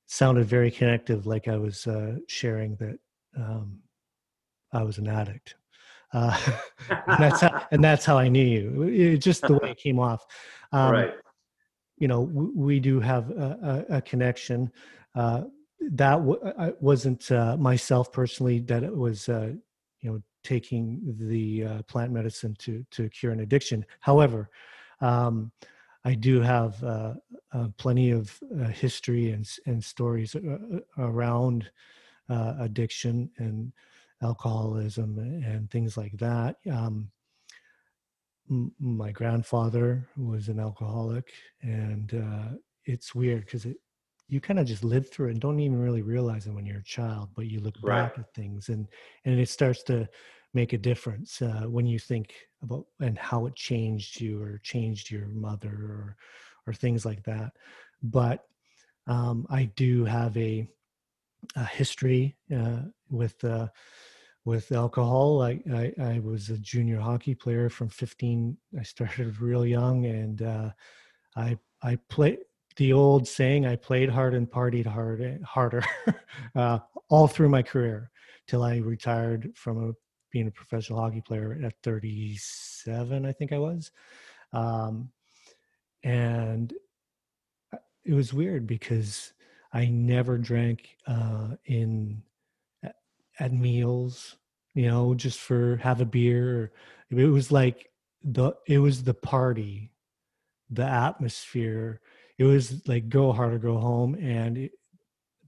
sounded very connective. Like I was uh, sharing that um, I was an addict. Uh, and, that's how, and that's how I knew you. It, just the way it came off. Um, right. You know, w- we do have a, a, a connection. Uh, that w- I wasn't uh, myself personally that it was, uh, you know, taking the uh, plant medicine to, to cure an addiction. However, um, I do have uh, uh, plenty of uh, history and, and stories around uh, addiction and alcoholism and things like that. Um, m- my grandfather was an alcoholic, and uh, it's weird because it, you kind of just live through it and don't even really realize it when you're a child, but you look right. back at things and, and it starts to make a difference uh, when you think about and how it changed you or changed your mother or, or things like that. But um, I do have a, a history uh, with, uh, with alcohol. I, I, I was a junior hockey player from fifteen. I started real young, and uh, I, I played, the old saying, I played hard and partied hard, harder uh, all through my career till I retired from a, being a professional hockey player at thirty-seven, I think I was. Um, and it was weird because I never drank uh, in at, at meals, you know, just for have a beer. It was like the, it was the party, the atmosphere. It was like go hard or go home. And, it,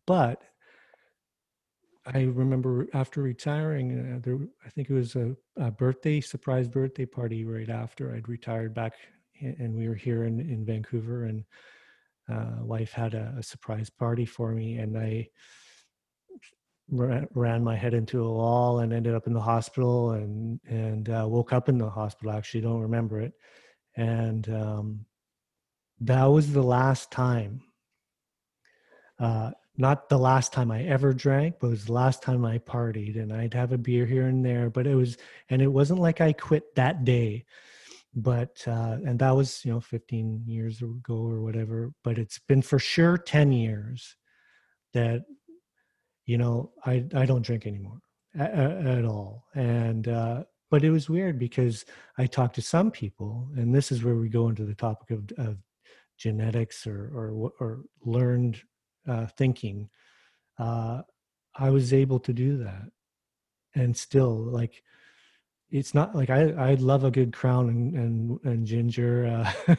but I remember after retiring, uh, there, I think it was a, a birthday, surprise birthday party right after I'd retired back, and we were here in, in Vancouver, and uh, wife had a, a surprise party for me. And I ran, ran my head into a wall and ended up in the hospital, and, and uh, woke up in the hospital. Actually, don't remember it. And, um, that was the last time, uh, not the last time I ever drank, but it was the last time I partied, and I'd have a beer here and there, but it was, and it wasn't like I quit that day, but, uh, and that was, you know, fifteen years ago or whatever, but it's been for sure ten years that, you know, I, I don't drink anymore at, at all. And, uh, but it was weird because I talked to some people, and this is where we go into the topic of, of genetics or or, or learned uh, thinking. Uh, I was able to do that, and still, like, it's not like I I love a good Crown and and, and ginger. Uh,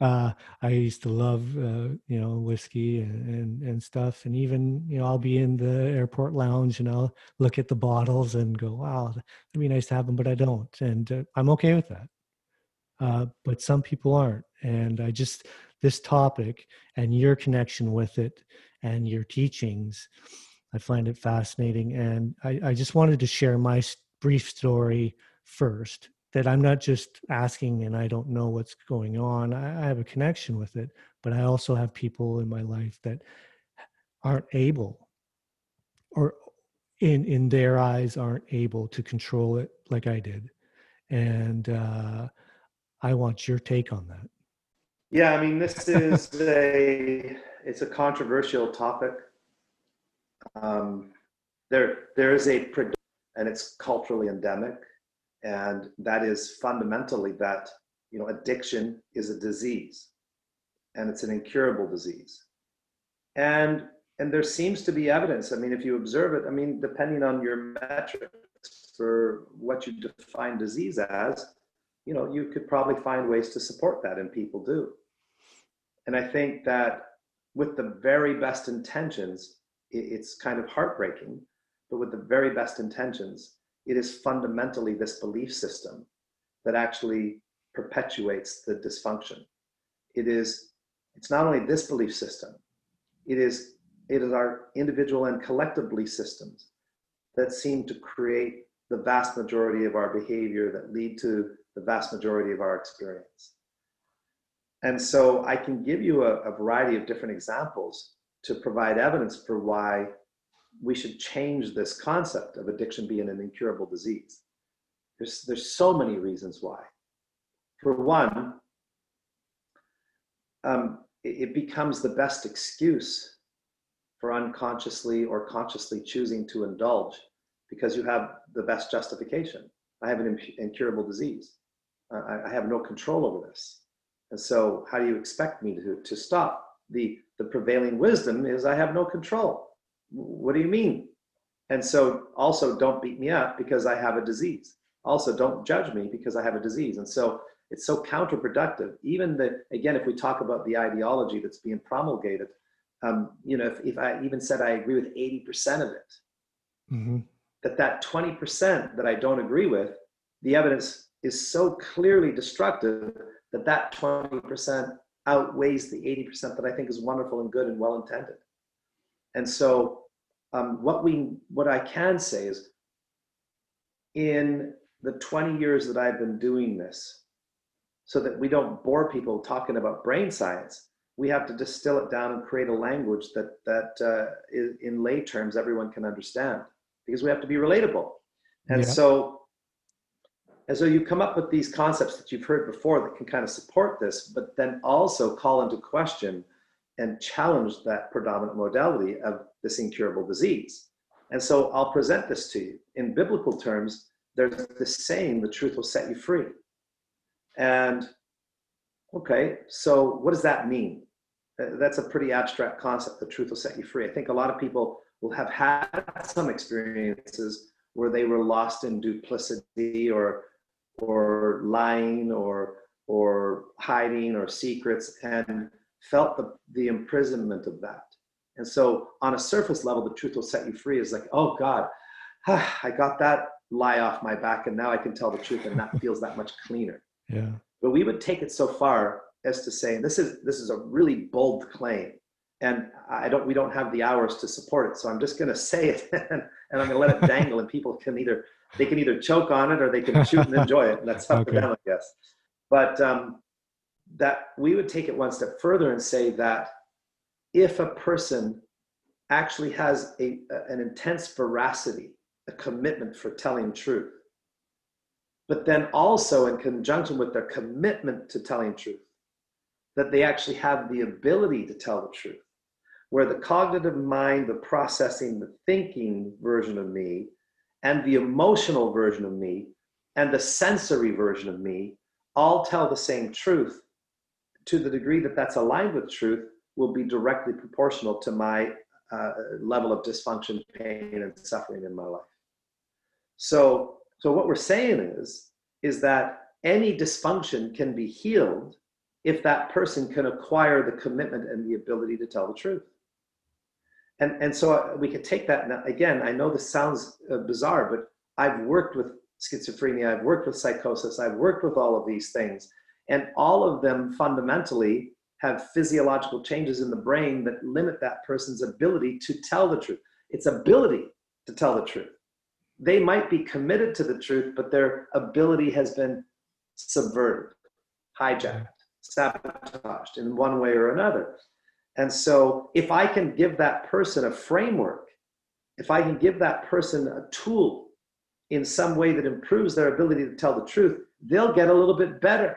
uh, I used to love uh, you know, whiskey and, and and stuff, and even, you know, I'll be in the airport lounge and I'll look at the bottles and go, wow, that'd be nice to have them, but I don't, and uh, I'm okay with that. Uh, but some people aren't, and I just. This topic and your connection with it and your teachings, I find it fascinating. And I, I just wanted to share my brief story first, that I'm not just asking and I don't know what's going on. I, I have a connection with it, but I also have people in my life that aren't able, or in, in their eyes, aren't able to control it like I did. And uh, I want your take on that. Yeah, I mean, this is a, it's a controversial topic. Um, there, there is a, and it's culturally endemic, and that is fundamentally that, you know, addiction is a disease, and it's an incurable disease. And, and there seems to be evidence. I mean, if you observe it, I mean, depending on your metrics for what you define disease as, you know, you could probably find ways to support that, and people do. And I think that with the very best intentions, it's kind of heartbreaking, but with the very best intentions, it is fundamentally this belief system that actually perpetuates the dysfunction. It is, it's not only this belief system, it is, it is our individual and collective belief systems that seem to create the vast majority of our behavior that lead to the vast majority of our experience. And so I can give you a, a variety of different examples to provide evidence for why we should change this concept of addiction being an incurable disease. There's, there's so many reasons why. For one, um, it, it becomes the best excuse for unconsciously or consciously choosing to indulge, because you have the best justification. I have an incurable disease. Uh, I, I have no control over this. And so how do you expect me to, to stop? The, the prevailing wisdom is I have no control. What do you mean? And so also don't beat me up because I have a disease. Also don't judge me because I have a disease. And so it's so counterproductive. Even the, again, if we talk about the ideology that's being promulgated, um, you know, if, if I even said I agree with eighty percent of it, mm-hmm. that that twenty percent that I don't agree with, the evidence is so clearly destructive that that twenty percent outweighs the eighty percent that I think is wonderful and good and well-intended. And so um, what we, what I can say is, in the twenty years that I've been doing this, so that we don't bore people talking about brain science, we have to distill it down and create a language that, that uh, is, in lay terms, everyone can understand, because we have to be relatable. And yeah. so, and so you come up with these concepts that you've heard before that can kind of support this, but then also call into question and challenge that predominant modality of this incurable disease. And so I'll present this to you. In biblical terms, there's this saying, the truth will set you free. And okay, so what does that mean? That's a pretty abstract concept, the truth will set you free. I think a lot of people will have had some experiences where they were lost in duplicity or or lying or or hiding or secrets, and felt the, the imprisonment of that. And so on a surface level, the truth will set you free is like, oh God, I got that lie off my back and now I can tell the truth, and that feels that much cleaner. Yeah. But we would take it so far as to say, this is this is a really bold claim, and I don't we don't have the hours to support it, so I'm just going to say it and, and I'm going to let it dangle, and people can either they can either choke on it or they can shoot and enjoy it. And that's up okay. to them, I guess. But um, that we would take it one step further and say that if a person actually has a, a an intense veracity, a commitment for telling truth, but then also in conjunction with their commitment to telling truth, that they actually have the ability to tell the truth, where the cognitive mind, the processing, the thinking version of me, and the emotional version of me, and the sensory version of me all tell the same truth, to the degree that that's aligned with truth will be directly proportional to my uh, level of dysfunction, pain, and suffering in my life. So, So what we're saying is, is that any dysfunction can be healed if that person can acquire the commitment and the ability to tell the truth. And, and so we could take that, now, again, I know this sounds bizarre, but I've worked with schizophrenia, I've worked with psychosis, I've worked with all of these things, and all of them fundamentally have physiological changes in the brain that limit that person's ability to tell the truth. It's ability to tell the truth. They might be committed to the truth, but their ability has been subverted, hijacked, sabotaged in one way or another. And so if I can give that person a framework, if I can give that person a tool in some way that improves their ability to tell the truth, they'll get a little bit better,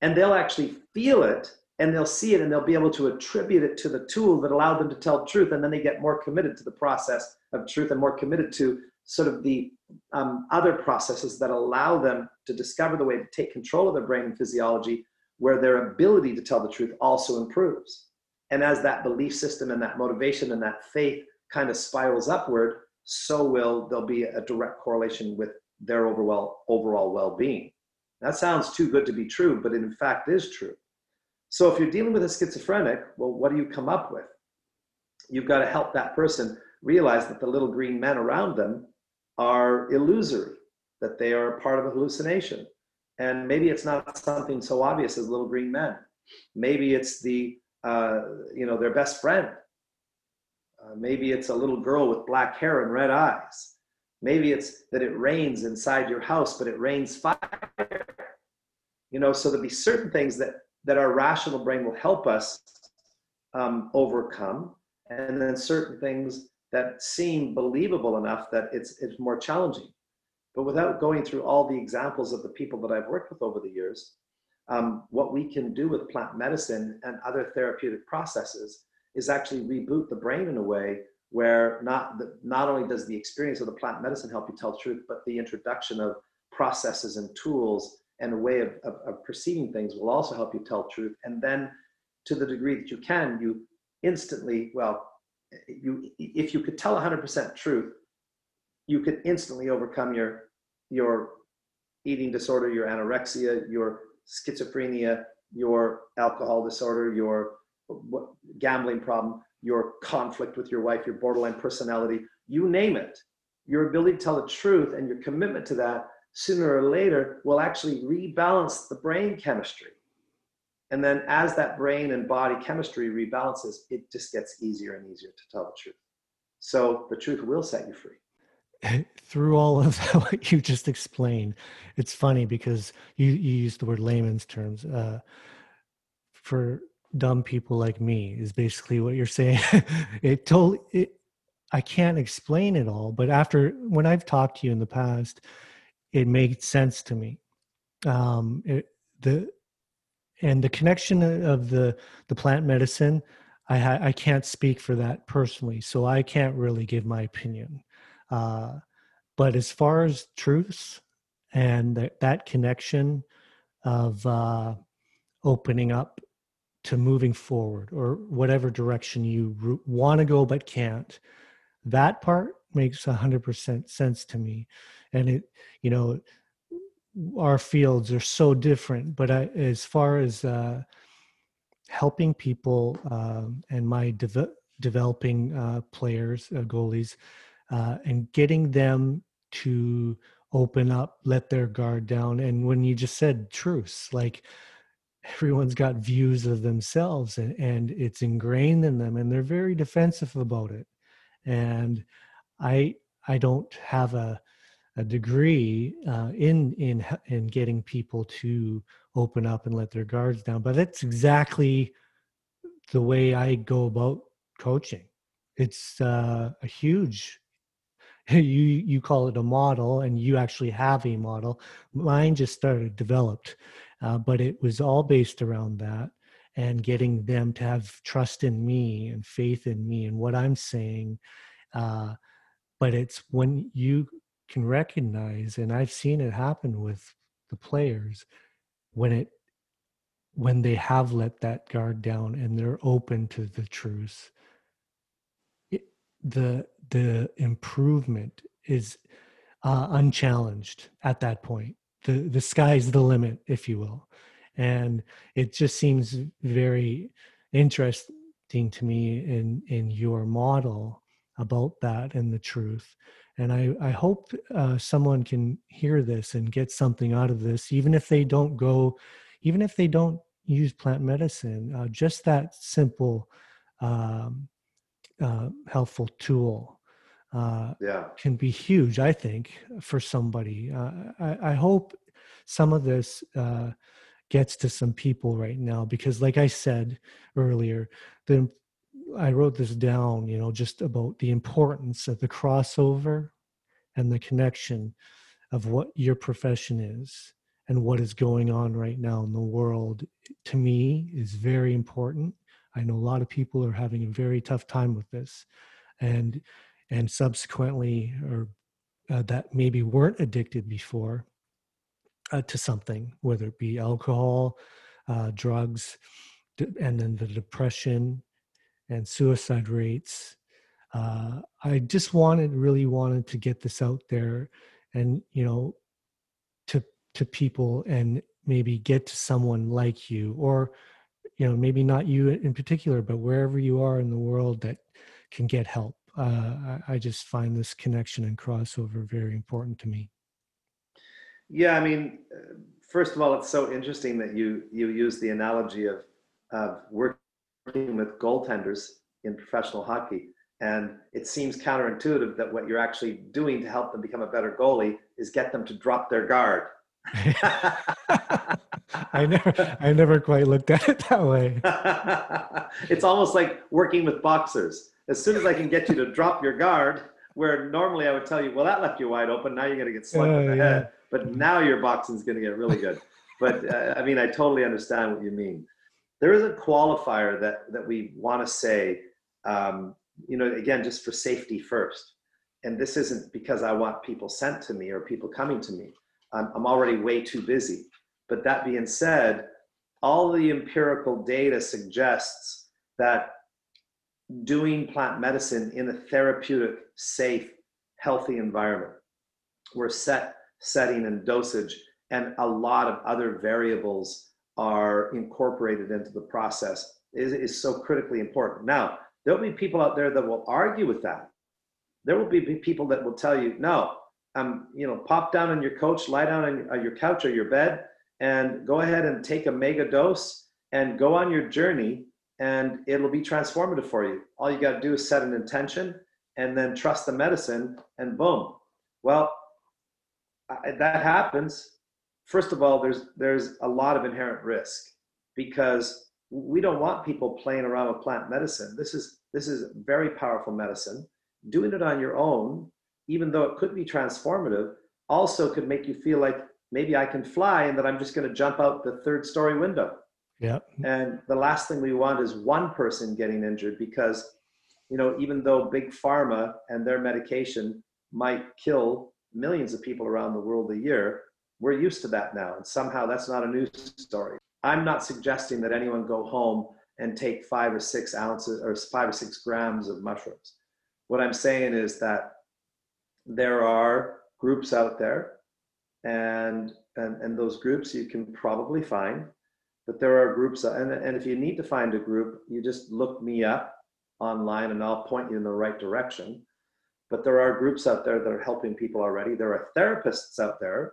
and they'll actually feel it, and they'll see it, and they'll be able to attribute it to the tool that allowed them to tell truth. And then they get more committed to the process of truth and more committed to sort of the um, other processes that allow them to discover the way to take control of their brain and physiology, where their ability to tell the truth also improves. And as that belief system and that motivation and that faith kind of spirals upward, so will there'll be a direct correlation with their overall, overall well-being. That sounds too good to be true, but in fact is true. So if you're dealing with a schizophrenic, well, what do you come up with? You've got to help that person realize that the little green men around them are illusory, that they are part of a hallucination. And maybe it's not something so obvious as little green men. Maybe it's the, uh, you know, their best friend. Uh, maybe it's a little girl with black hair and red eyes. Maybe it's that it rains inside your house, but it rains fire. You know, so there'll be certain things that, that our rational brain will help us um, overcome. And then certain things that seem believable enough that it's, it's more challenging. But without going through all the examples of the people that I've worked with over the years, um, what we can do with plant medicine and other therapeutic processes is actually reboot the brain in a way where not, the, not only does the experience of the plant medicine help you tell the truth, but the introduction of processes and tools and a way of, of, of perceiving things will also help you tell truth. And then to the degree that you can, you instantly, well, you, if you could tell one hundred percent truth, you could instantly overcome your, your eating disorder, your anorexia, your schizophrenia, your alcohol disorder, your gambling problem, your conflict with your wife, your borderline personality, you name it. Your ability to tell the truth and your commitment to that sooner or later will actually rebalance the brain chemistry. And then as that brain and body chemistry rebalances, it just gets easier and easier to tell the truth. So the truth will set you free. Through all of what you just explained, it's funny because you, you use the word layman's terms uh, for dumb people like me is basically what you're saying. it totally, it, I can't explain it all, but after when I've talked to you in the past, it made sense to me. Um, it, the and the connection of the the plant medicine, I ha- I can't speak for that personally, so I can't really give my opinion. Uh, but as far as truths and th- that connection of uh, opening up to moving forward or whatever direction you re- want to go but can't, that part makes one hundred percent sense to me. And it, you know, our fields are so different, but I, as far as uh, helping people um, and my de- developing uh, players, uh, goalies, Uh, and getting them to open up, let their guard down. And when you just said truce, like everyone's got views of themselves and, and it's ingrained in them and they're very defensive about it. And I I don't have a, a degree uh, in, in, in getting people to open up and let their guards down, but that's exactly the way I go about coaching. It's uh, a huge... You you call it a model, and you actually have a model. Mine just started developed, uh, but it was all based around that and getting them to have trust in me and faith in me and what I'm saying. Uh, but it's when you can recognize, and I've seen it happen with the players, when it when they have let that guard down and they're open to the truth. It, the the improvement is uh, unchallenged at that point. The the sky's the limit, if you will. And it just seems very interesting to me in, in your model about that and the truth. And I, I hope uh, someone can hear this and get something out of this, even if they don't go, even if they don't use plant medicine, uh, just that simple um, uh, helpful tool. Uh, yeah. Can be huge, I think, for somebody. Uh, I, I hope some of this uh, gets to some people right now, because like I said earlier, the, I wrote this down, you know, just about the importance of the crossover and the connection of what your profession is and what is going on right now in the world, to me, is very important. I know a lot of people are having a very tough time with this. And And subsequently, or uh, that maybe weren't addicted before uh, to something, whether it be alcohol, uh, drugs, d- and then the depression and suicide rates. Uh, I just wanted, really wanted to get this out there, and you know, to to people, and maybe get to someone like you, or you know, maybe not you in particular, but wherever you are in the world that can get help. Uh, I, I just find this connection and crossover very important to me. Yeah, I mean, first of all, it's so interesting that you you use the analogy of, of working with goaltenders in professional hockey. And it seems counterintuitive that what you're actually doing to help them become a better goalie is get them to drop their guard. I never, I never quite looked at it that way. It's almost like working with boxers. As soon as I can get you to drop your guard, where normally I would tell you, well, that left you wide open. Now you're going to get slugged uh, in the yeah. head, but now your boxing's going to get really good. But uh, I mean, I totally understand what you mean. There is a qualifier that, that we want to say, um, you know, again, just for safety first. And this isn't because I want people sent to me or people coming to me. I'm, I'm already way too busy. But that being said, all the empirical data suggests that doing plant medicine in a therapeutic, safe, healthy environment, where set, setting, and dosage, and a lot of other variables are incorporated into the process, is, is so critically important. Now, there'll be people out there that will argue with that. There will be people that will tell you, no, um, you know, pop down on your couch, lie down on uh, your couch or your bed, and go ahead and take a mega dose and go on your journey, and it'll be transformative for you. All you got to do is set an intention and then trust the medicine, and boom. Well, I, that happens. First of all, there's there's a lot of inherent risk, because we don't want people playing around with plant medicine. This is this is very powerful medicine. Doing it on your own, even though it could be transformative, also could make you feel like maybe I can fly and that I'm just going to jump out the third story window. Yeah. And the last thing we want is one person getting injured, because, you know, even though big pharma and their medication might kill millions of people around the world a year, we're used to that now. And somehow that's not a news story. I'm not suggesting that anyone go home and take five or six ounces or five or six grams of mushrooms. What I'm saying is that there are groups out there, and, and, and those groups you can probably find, but there are groups. And, and if you need to find a group, you just look me up online and I'll point you in the right direction. But there are groups out there that are helping people already. There are therapists out there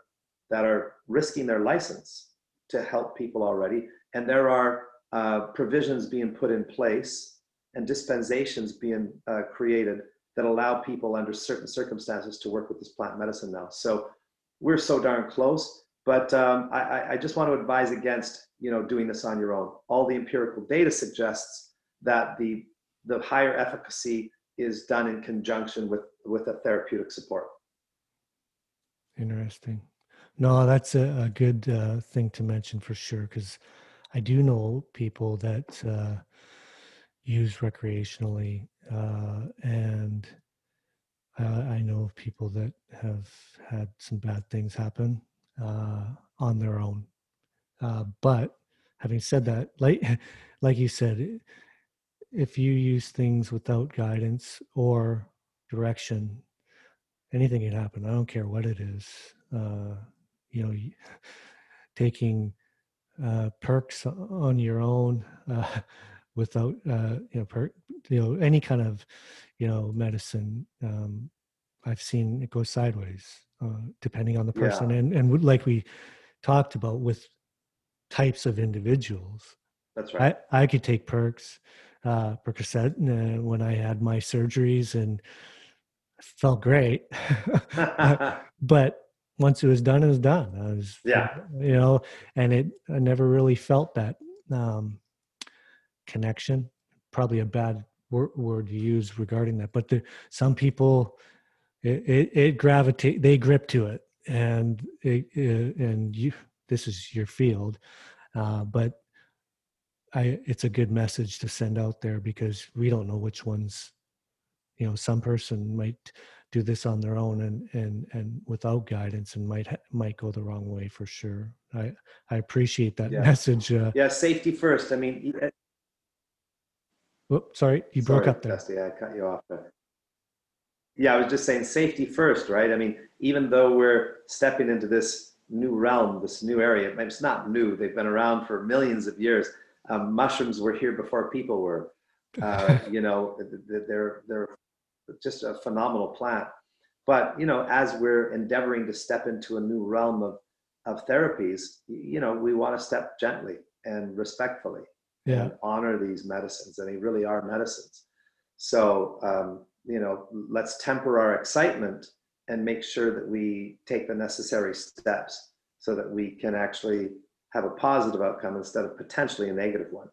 that are risking their license to help people already. And there are uh, provisions being put in place and dispensations being uh, created that allow people under certain circumstances to work with this plant medicine now. So we're so darn close, but um, I, I just want to advise against, you know, doing this on your own. All the empirical data suggests that the, the higher efficacy is done in conjunction with, with a therapeutic support. Interesting. No, that's a, a good uh, thing to mention for sure, because I do know people that uh, use recreationally, uh, and uh, I know of people that have had some bad things happen uh, on their own. Uh, but having said that, like, like you said, if you use things without guidance or direction, anything can happen. I don't care what it is. Uh, You know, taking uh, perks on your own uh, without, uh, you know, per, you know, any kind of, you know, medicine. Um, I've seen it go sideways, uh, depending on the person, yeah. and and like we talked about with types of individuals. That's right. I, I could take perks, uh, Percocet, and uh, when I had my surgeries, and it felt great, but. Once it was done, it was done. I was, yeah. you know, and it, I never really felt that um, connection. Probably a bad wor- word to use regarding that, but the, some people, it, it, it gravitate, they grip to it, and it, it, and you, this is your field. Uh, but I, it's a good message to send out there, because we don't know which ones, you know, some person might do this on their own and and and without guidance, and might ha- might go the wrong way for sure. I I appreciate that yeah. message. Uh, yeah, safety first. I mean, uh, whoop, sorry, you sorry, broke up there. Dusty, I cut you off there. Yeah, I was just saying safety first, right? I mean, even though we're stepping into this new realm, this new area, it's not new. They've been around for millions of years. Um, mushrooms were here before people were. Uh, you know, they're they're. just a phenomenal plant. But, you know, as we're endeavoring to step into a new realm of, of therapies, you know, we want to step gently and respectfully yeah. and honor these medicines. And they really are medicines. So, um, you know, let's temper our excitement and make sure that we take the necessary steps so that we can actually have a positive outcome instead of potentially a negative one.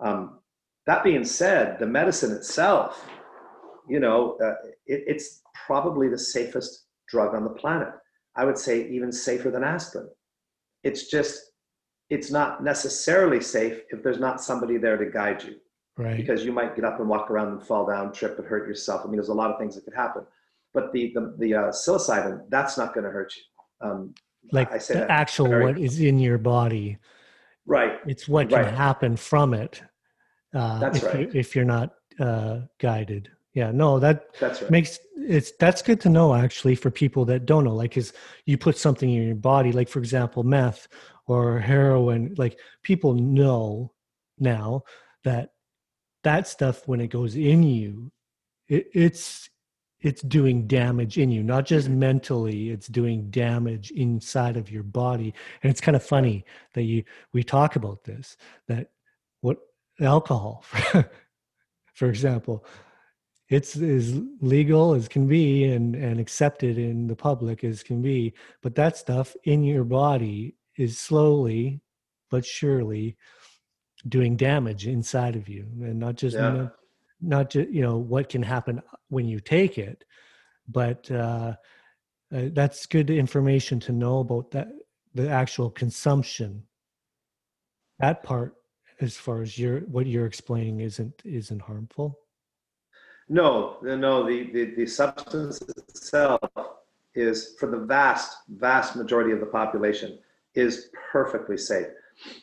Um, that being said, the medicine itself, you know, uh, it, it's probably the safest drug on the planet. I would say even safer than aspirin. It's just, it's not necessarily safe if there's not somebody there to guide you. Right. Because you might get up and walk around and fall down, trip and hurt yourself. I mean, there's a lot of things that could happen. But the the, the uh, psilocybin, that's not going to hurt you. Um, like I say the actual very, what is in your body. Right. It's what right. can happen from it. Uh, that's if right. You, if you're not uh, guided. Yeah, no, that that's right. makes it's that's good to know actually for people that don't know. Like, is you put something in your body, like for example, meth or heroin. Like people know now that that stuff when it goes in you, it, it's it's doing damage in you, not just mm-hmm. mentally. It's doing damage inside of your body, and it's kind of funny that you we talk about this. That what alcohol, for example. It's as legal as can be and, and accepted in the public as can be, but that stuff in your body is slowly but surely doing damage inside of you, and not just yeah. not, not just you know what can happen when you take it, but uh, uh, that's good information to know about that the actual consumption. That part, as far as your what you're explaining, isn't isn't harmful. No, no, the, the, the substance itself is, for the vast, vast majority of the population, is perfectly safe.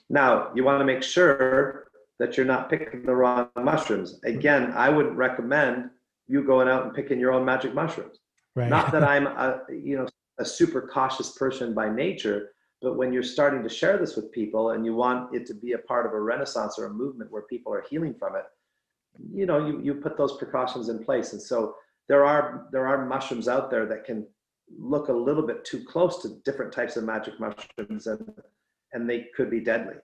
Now, you want to make sure that you're not picking the wrong mushrooms. Again, I wouldn't recommend you going out and picking your own magic mushrooms. Right. Not that I'm a, you know, a super cautious person by nature, but when you're starting to share this with people and you want it to be a part of a renaissance or a movement where people are healing from it, you know, you, you put those precautions in place. And so there are there are mushrooms out there that can look a little bit too close to different types of magic mushrooms, and and they could be deadly.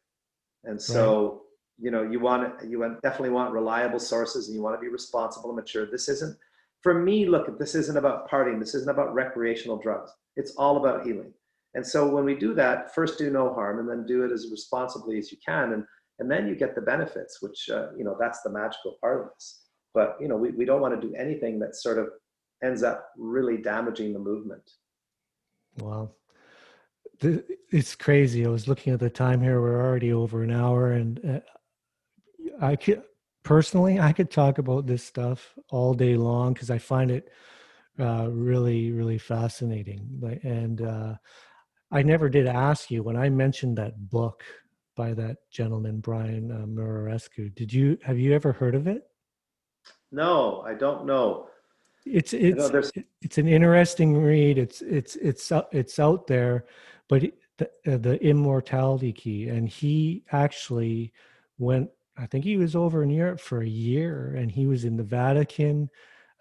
And so, right. you know, you want you definitely want reliable sources, and you want to be responsible and mature. This isn't, for me, look, this isn't about partying. This isn't about recreational drugs. It's all about healing. And so when we do that, first do no harm, and then do it as responsibly as you can. And And then you get the benefits, which, uh, you know, that's the magical part of this. But, you know, we, we don't want to do anything that sort of ends up really damaging the movement. Wow. The, it's crazy. I was looking at the time here. We're already over an hour. And uh, I could, personally, I could talk about this stuff all day long because I find it uh, really, really fascinating. And uh, I never did ask you when I mentioned that book by that gentleman, Brian uh, Murarescu. Did you, have you ever heard of it? No, I don't know. It's, it's, know it's an interesting read. It's, it's, it's, uh, it's out there, but the, uh, the Immortality Key. And he actually went, I think he was over in Europe for a year, and he was in the Vatican,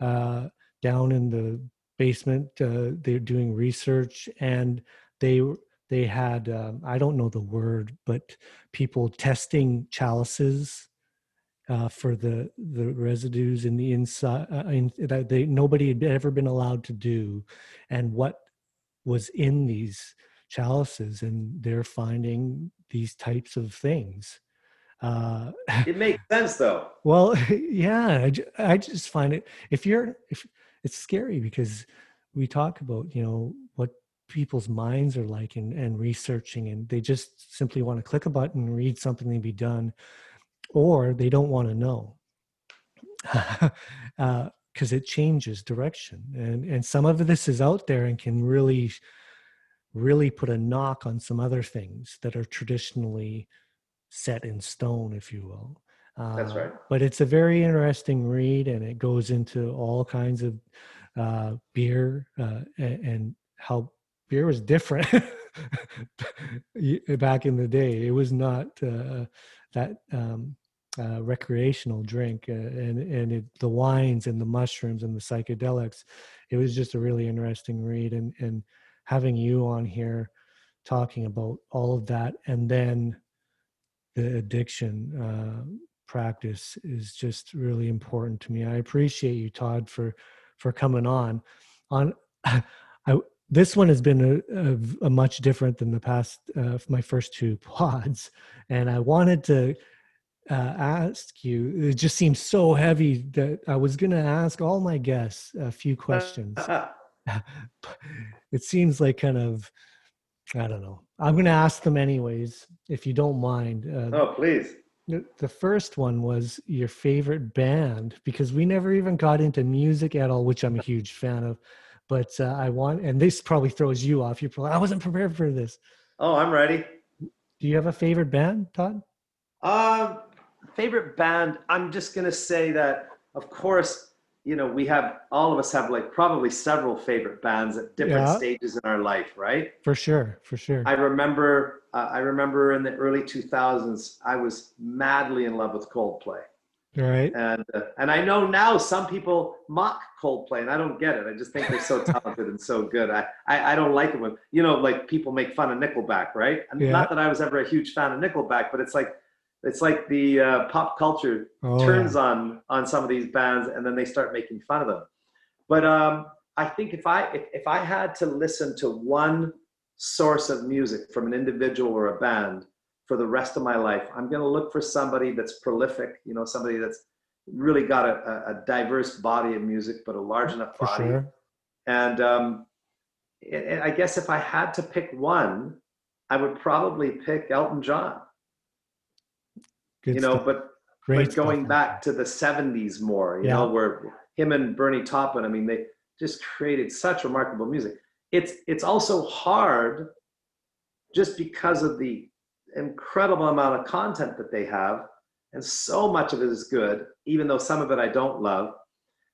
uh, down in the basement. Uh, they're doing research, and they were, They had, um, I don't know the word, but people testing chalices uh, for the the residues in the inside uh, in, that they nobody had ever been allowed to do, and what was in these chalices, and they're finding these types of things. Uh, it makes sense, though. Well, yeah, I, ju- I just find it. If you're, if it's scary because we talk about, you know, what people's minds are like, and, and researching, and they just simply want to click a button, read something and be done, or they don't want to know because uh, it changes direction. And, and some of this is out there and can really, really put a knock on some other things that are traditionally set in stone, if you will. Uh, That's right. But it's a very interesting read, and it goes into all kinds of uh, beer uh, and, and how beer was different back in the day. It was not uh, that um, uh, recreational drink, uh, and and it, the wines and the mushrooms and the psychedelics. It was just a really interesting read, and and having you on here talking about all of that, and then the addiction uh, practice is just really important to me. I appreciate you, Todd, for for coming on. On I, this one has been a, a, a much different than the past uh, my first two pods, and I wanted to uh, ask you. It just seems so heavy that I was going to ask all my guests a few questions. It seems like kind of, I don't know. I'm going to ask them anyways, if you don't mind. Uh, oh, please. The first one was your favorite band, because we never even got into music at all, which I'm a huge fan of. But uh, I want, and this probably throws you off. You're probably, I wasn't prepared for this. Oh, I'm ready. Do you have a favorite band, Todd? Uh, favorite band, I'm just going to say that, of course, you know, we have, all of us have like probably several favorite bands at different yeah. stages in our life, right? For sure, for sure. I remember, uh, I remember in the early two thousands, I was madly in love with Coldplay. Right. And uh, and I know now some people mock Coldplay, and I don't get it. I just think they're so talented and so good. I, I, I don't like it when, you know, like people make fun of Nickelback, right? And yeah. not that I was ever a huge fan of Nickelback, but it's like, it's like the uh, pop culture oh, turns yeah. on on some of these bands, and then they start making fun of them. But um, I think if I if, if I had to listen to one source of music from an individual or a band for the rest of my life, I'm going to look for somebody that's prolific, you know, somebody that's really got a, a diverse body of music, but a large enough body. For sure. And um, it, it, I guess if I had to pick one, I would probably pick Elton John. Good you know, stuff. but Great but going stuff. back to the seventies more, you yeah. know, where him and Bernie Taupin, I mean, they just created such remarkable music. It's it's also hard just because of the incredible amount of content that they have, and so much of it is good, even though some of it I don't love.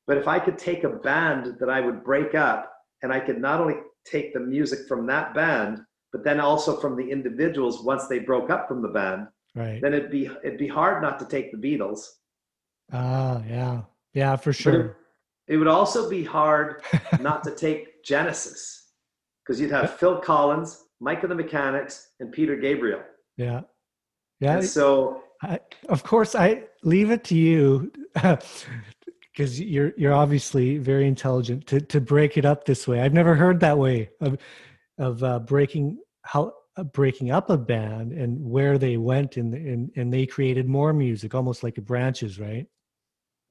But if I could take a band that I would break up, and I could not only take the music from that band, but then also from the individuals once they broke up from the band, right. Then it'd be it'd be hard not to take the Beatles. Ah, yeah, yeah, for sure. It, it would also be hard not to take Genesis, because you'd have Phil Collins, Mike and the Mechanics, and Peter Gabriel. Yeah, yeah. And so, I, of course, I leave it to you, because you're you're obviously very intelligent to to break it up this way. I've never heard that way of of uh, breaking how. breaking up a band and where they went and and and they created more music, almost like it branches, right?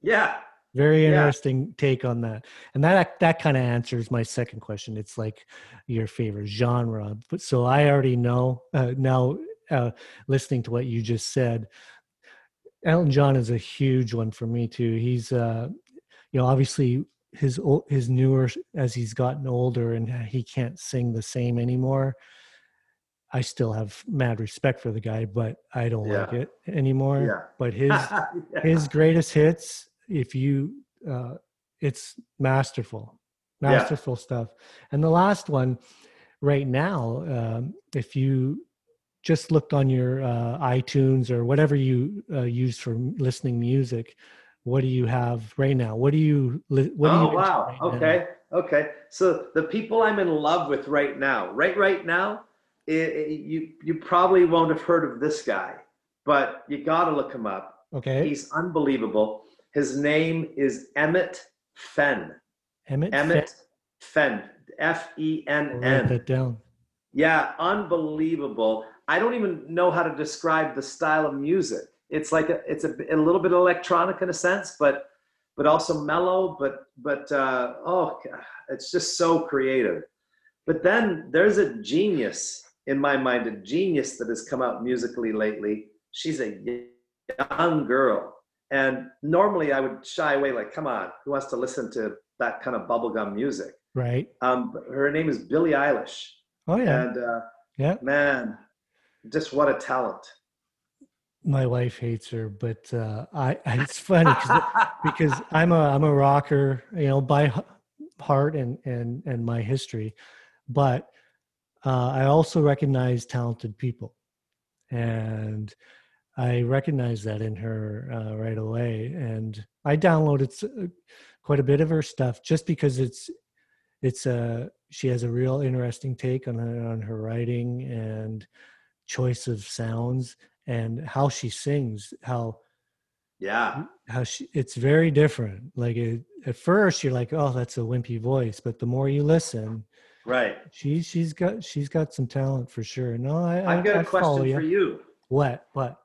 Yeah. Very interesting yeah. take on that. And that that kind of answers my second question. It's like your favorite genre. But so I already know uh, now uh, listening to what you just said, Elton John is a huge one for me too. He's uh, you know, obviously his his newer, as he's gotten older and he can't sing the same anymore, I still have mad respect for the guy, but I don't yeah. like it anymore. Yeah. But his yeah. his greatest hits, if you, uh, it's masterful, masterful yeah. stuff. And the last one, right now, um, if you just looked on your uh, iTunes or whatever you uh, use for listening music, what do you have right now? What do you? Li- what oh do you wow! Right okay, now? okay. So the people I'm in love with right now, right, right now. It, it, you you probably won't have heard of this guy, but you gotta look him up. Okay, he's unbelievable. His name is Emmett Fenn. Emmett, Emmett Fenn. F E N N. Write that down. Yeah, unbelievable. I don't even know how to describe the style of music. It's like a, it's a, a little bit electronic in a sense, but but also mellow. But but uh, oh, it's just so creative. But then there's a genius. In my mind, a genius that has come out musically lately. She's a young girl. And normally I would shy away, like, come on, who wants to listen to that kind of bubblegum music? Right. Um, but her name is Billie Eilish. Oh, yeah. And, uh, yeah. man, just what a talent. My wife hates her, but uh, I it's funny because I'm a, I'm a rocker, you know, by heart and, and, and my history. But Uh, I also recognize talented people, and I recognize that in her uh, right away. And I downloaded quite a bit of her stuff just because it's it's a she has a real interesting take on her, on her writing and choice of sounds and how she sings. How Yeah. How she, it's very different. Like it, at first you're like, oh, that's a wimpy voice. But the more you listen, right. She, she's got, she's got some talent for sure. No, I, I've got I, a I question you. for you. What, what?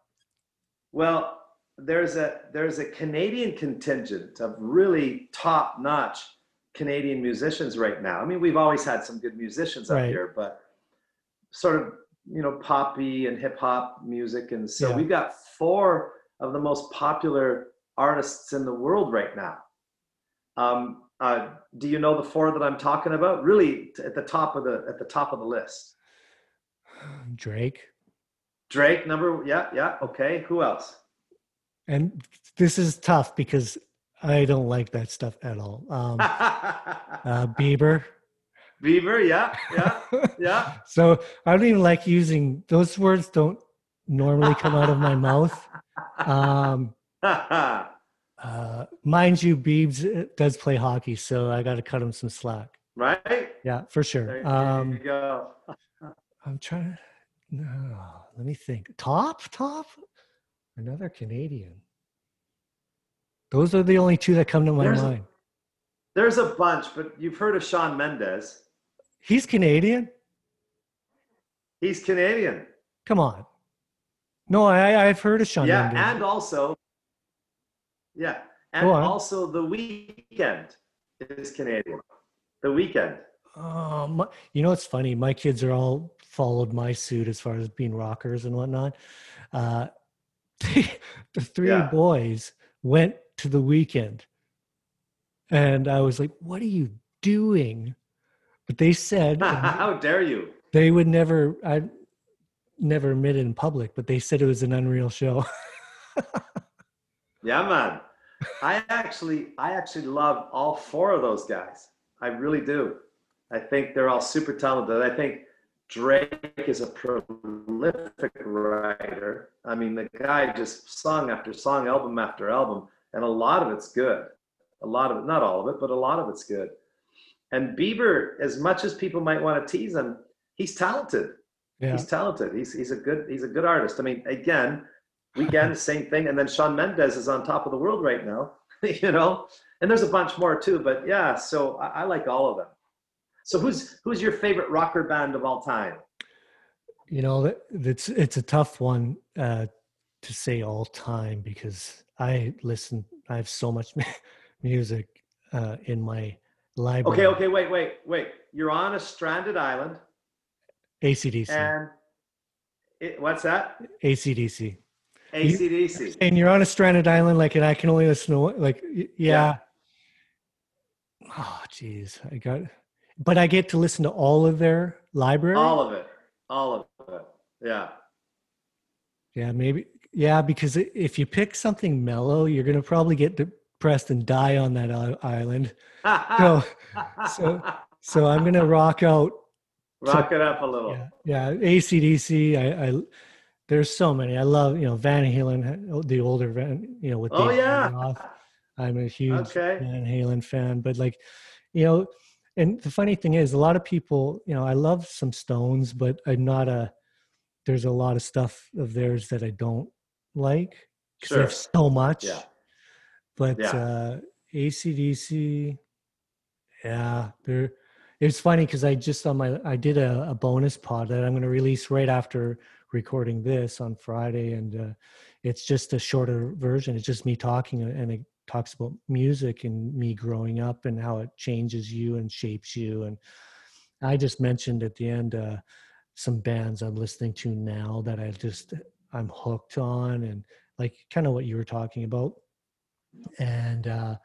Well, there's a, there's a Canadian contingent of really top notch Canadian musicians right now. I mean, we've always had some good musicians up right. here, but sort of, you know, poppy and hip hop music. And so yeah. we've got four of the most popular artists in the world right now. Um, uh, do you know the four that I'm talking about? Really t- at the top of the, at the top of the list. Drake. Drake number. Yeah. Yeah. Okay. Who else? And this is tough because I don't like that stuff at all. Um, uh, Bieber. Bieber, yeah, yeah, yeah. So I don't even like using, those words don't normally come out of my mouth. Um, uh, mind you, Biebs does play hockey, so I got to cut him some slack. Right? Yeah, for sure. There, um, there you go. I'm trying to, no, let me think. Top, top? Another Canadian. Those are the only two that come to my there's mind. A, there's a bunch, but you've heard of Shawn Mendes. He's Canadian? He's Canadian. Come on. No, I, I've heard of Shawn yeah, Mendes. Yeah, and also, yeah, and also The Weeknd is Canadian. The Weeknd. Oh, my, you know, it's funny. My kids are all followed my suit as far as being rockers and whatnot. Uh, the three yeah. boys went to The Weeknd, and I was like, what are you doing? But they said how dare you, they would never I never admit it in public, but they said it was an unreal show. Yeah, man, I actually I actually love all four of those guys. I really do. I think they're all super talented. I think Drake is a prolific writer. I mean, the guy just song after song, album after album, and a lot of it's good. A lot of it, not all of it, but a lot of it's good. And Bieber, as much as people might want to tease him, he's talented. Yeah. He's talented. He's he's a good he's a good artist. I mean, again, Weeknd, same thing. And then Shawn Mendes is on top of the world right now, you know. And there's a bunch more too, but yeah. So I, I like all of them. So who's who's your favorite rocker band of all time? You know, it's it's a tough one uh, to say all time because I listen. I have so much music uh, in my library. Okay, okay, wait, wait, wait. You're on a stranded island. A C D C. And it, what's that? A C D C. A C D C. You, and you're on a stranded island, like, and I can only listen to like, yeah. yeah. Oh, geez, I got. But I get to listen to all of their library? All of it. All of it. Yeah. Yeah, maybe. Yeah, because if you pick something mellow, you're going to probably get depressed and die on that island. so, so so I'm going to rock out. Rock to, it up a little. Yeah, yeah. A C D C. I, I, there's so many. I love, you know, Van Halen, the older Van, you know, with oh, the yeah. off. I'm a huge okay. Van Halen fan. But like, you know, and the funny thing is, a lot of people, you know, I love some Stones, but I'm not a, there's a lot of stuff of theirs that I don't like because sure. they have so much. Yeah. But yeah. Uh, A C D C, yeah, they're, it's funny because I just on my, I did a, a bonus pod that I'm going to release right after recording this on Friday. And uh, it's just a shorter version. It's just me talking and it talks about music and me growing up and how it changes you and shapes you. And I just mentioned at the end uh, some bands I'm listening to now that I just, I'm hooked on, and like kind of what you were talking about. And uh,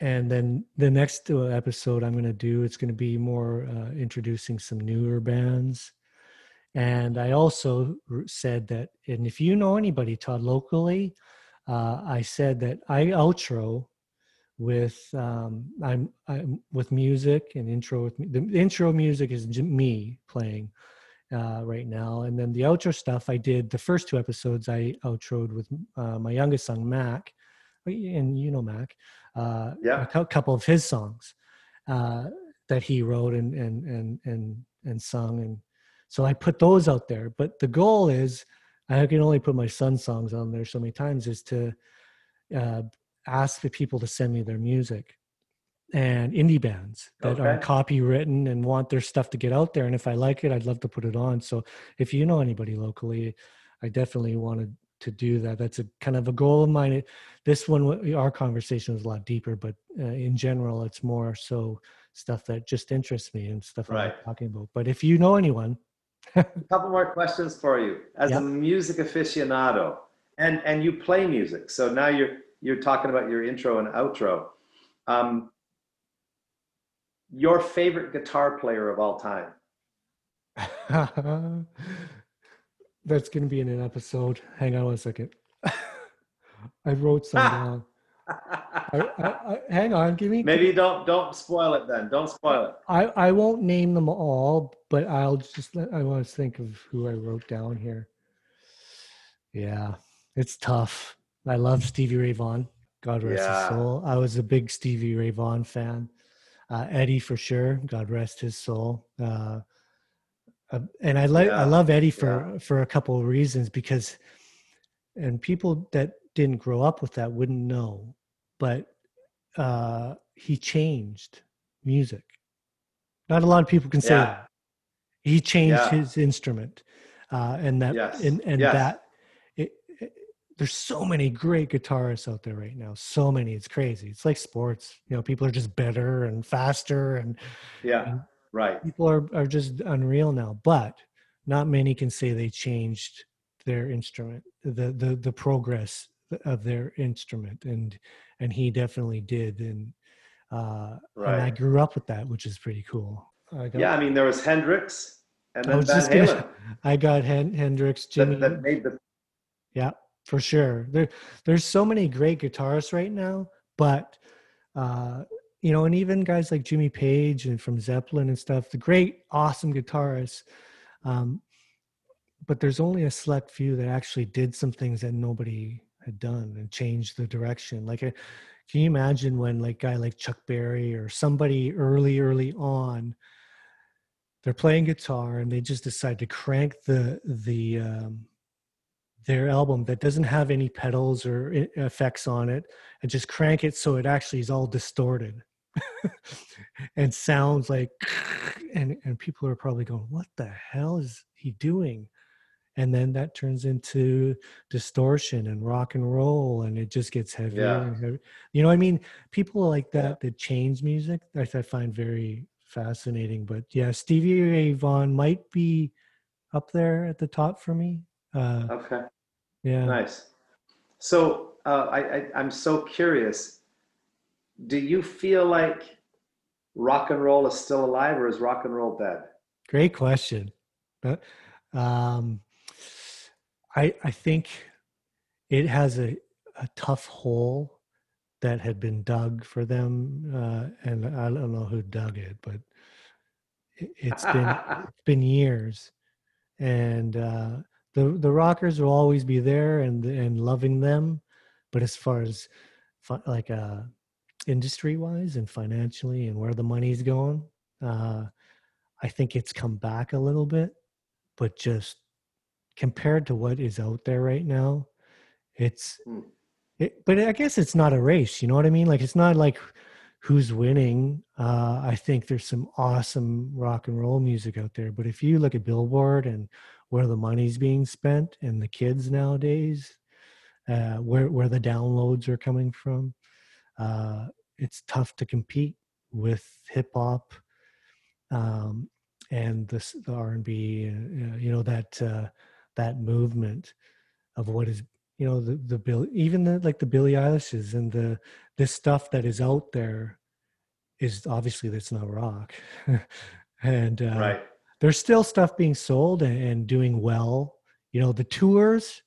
and then the next episode I'm going to do, it's going to be more uh, introducing some newer bands. And I also said that, and if you know anybody, Todd, locally, Uh, I said that I outro with um, I'm, I'm with music and intro with the intro music is me playing uh, right now, and then the outro stuff I did the first two episodes I outroed with uh, my youngest son Mac, and you know Mac, uh, yeah. a cu- couple of his songs uh, that he wrote and and and and and sung, and so I put those out there. But the goal is I can only put my son's songs on there so many times, is to uh, ask the people to send me their music and indie bands that okay. are copywritten and want their stuff to get out there. And if I like it, I'd love to put it on. So if you know anybody locally, I definitely wanted to do that. That's a kind of a goal of mine. This one, our conversation was a lot deeper, but uh, in general, it's more so stuff that just interests me and stuff right. that I'm talking about. But if you know anyone, a couple more questions for you as yep. a music aficionado, and and you play music. So now you're you're talking about your intro and outro. Um, your favorite guitar player of all time. That's going to be in an episode. Hang on one second. I wrote some down. I, I, I, hang on, give me. Maybe don't don't spoil it then. Don't spoil it. I, I won't name them all, but I'll just let, I want to think of who I wrote down here. Yeah, it's tough. I love Stevie Ray Vaughan. God rest yeah. his soul. I was a big Stevie Ray Vaughan fan. Uh, Eddie for sure. God rest his soul. Uh, Uh, and I like yeah. I love Eddie for, yeah. for a couple of reasons, because, and people that didn't grow up with that wouldn't know, but uh, he changed music. Not a lot of people can say yeah. that. He changed yeah. his instrument, uh, and that yes. and, and yes. that. It, it, there's so many great guitarists out there right now. So many, it's crazy. It's like sports. You know, people are just better and faster and yeah. And, right. People are, are just unreal now, but not many can say they changed their instrument, the, the, the progress of their instrument. And, and he definitely did. And, uh, right. and I grew up with that, which is pretty cool. I got, yeah. I mean, there was Hendrix and then I Van Halen. Gonna, I got Hen- Hendrix, Jimi. That, that made the- yeah, for sure. There, there's so many great guitarists right now, but, uh, you know, and even guys like Jimmy Page and from Zeppelin and stuff, the great, awesome guitarists. Um, but there's only a select few that actually did some things that nobody had done and changed the direction. Like, can you imagine when like guy like Chuck Berry or somebody early, early on, they're playing guitar and they just decide to crank the the um, their album that doesn't have any pedals or effects on it, and just crank it so it actually is all distorted. And sounds like, and and people are probably going, what the hell is he doing? And then that turns into distortion and rock and roll, and it just gets heavier yeah. and heavier. You know what I mean? People like that yeah. that change music, I, I find very fascinating. But yeah, Stevie Ray Vaughan might be up there at the top for me. Uh, okay. Yeah. Nice. So uh, I, I I'm so curious. Do you feel like rock and roll is still alive, or is rock and roll dead? Great question. Uh, um, I I think it has a, a tough hole that had been dug for them, uh, and I don't know who dug it, but it, it's been it's been years, and. Uh, The the rockers will always be there and and loving them, but as far as fi- like uh, industry wise and financially and where the money's going, uh, I think it's come back a little bit. But just compared to what is out there right now, it's. It, but I guess it's not a race. You know what I mean? Like, it's not like who's winning. Uh, I think there's some awesome rock and roll music out there. But if you look at Billboard and where the money's being spent, and the kids nowadays, uh, where where the downloads are coming from, uh, it's tough to compete with hip hop um, and the, the R and B. Uh, you know that uh, that movement of what is, you know, the the Bill, even the like the Billie Eilishes and the this stuff that is out there is obviously that's not rock, and uh, right. There's still stuff being sold and, and doing well. You know, the tours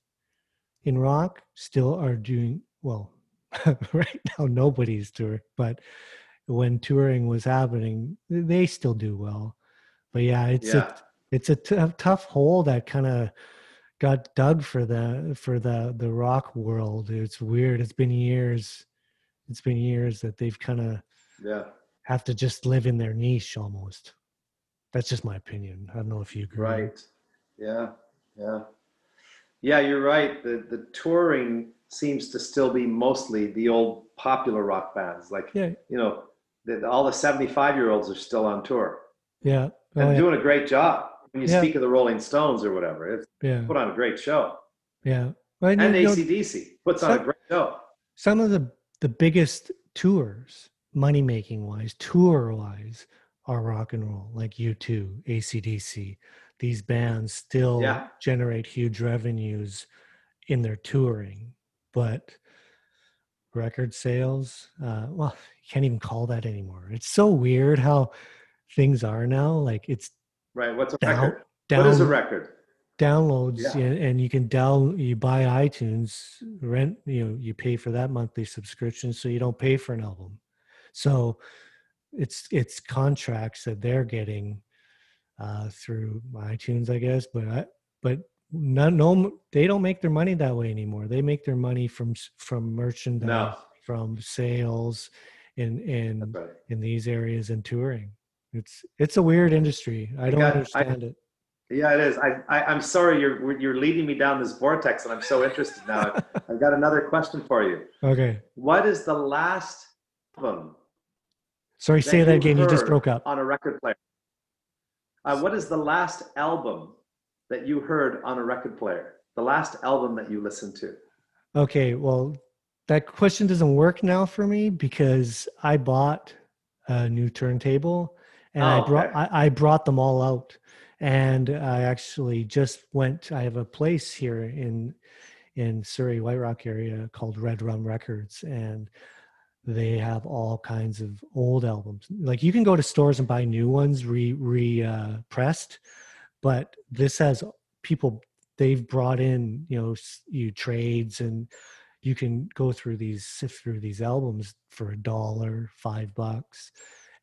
in rock still are doing well. Right now, nobody's touring, but when touring was happening, they still do well. But yeah, it's yeah. a it's a t- tough hole that kind of got dug for the for the the rock world. It's weird. It's been years. It's been years that they've kind of yeah. have to just live in their niche almost. That's just my opinion. I don't know if you agree. Right. Yeah. Yeah. Yeah, you're right. The the touring seems to still be mostly the old popular rock bands. Like, yeah. you know, the, all the seventy-five-year-olds are still on tour. Yeah. Well, and doing yeah. a great job. When you yeah. speak of the Rolling Stones or whatever, it's yeah. put on a great show. Yeah. Well, and you know, A C D C puts some, on a great show. Some of the, the biggest tours, money-making wise, tour-wise, are rock and roll, like U two, A C D C. These bands still yeah. generate huge revenues in their touring, but record sales, uh, well, you can't even call that anymore. It's so weird how things are now. Like, it's right. What's a down, record? Down, what is a record? Downloads, yeah. and, and you can down. You buy iTunes, rent. You know, you pay for that monthly subscription, so you don't pay for an album. So, it's it's contracts that they're getting uh, through iTunes, I guess. But I, but no, no, they don't make their money that way anymore. They make their money from from merchandise, no. from sales, in in right. in these areas and touring. It's it's a weird industry. I don't yeah, understand I, it. Yeah, it is. I, I I'm sorry you're you're leading me down this vortex, and I'm so interested now. I've, I've got another question for you. Okay. What is the last album? Sorry, say that again. You just broke up. On a record player. Uh, what is the last album that you heard on a record player? The last album that you listened to? Okay, well, that question doesn't work now for me because I bought a new turntable and oh, I brought okay. I, I brought them all out, and I actually just went. I have a place here in in Surrey, White Rock area called Red Rum Records, and they have all kinds of old albums. Like, you can go to stores and buy new ones re re uh, pressed, but this has people, they've brought in, you know, you trades, and you can go through these, sift through these albums for a dollar, five bucks.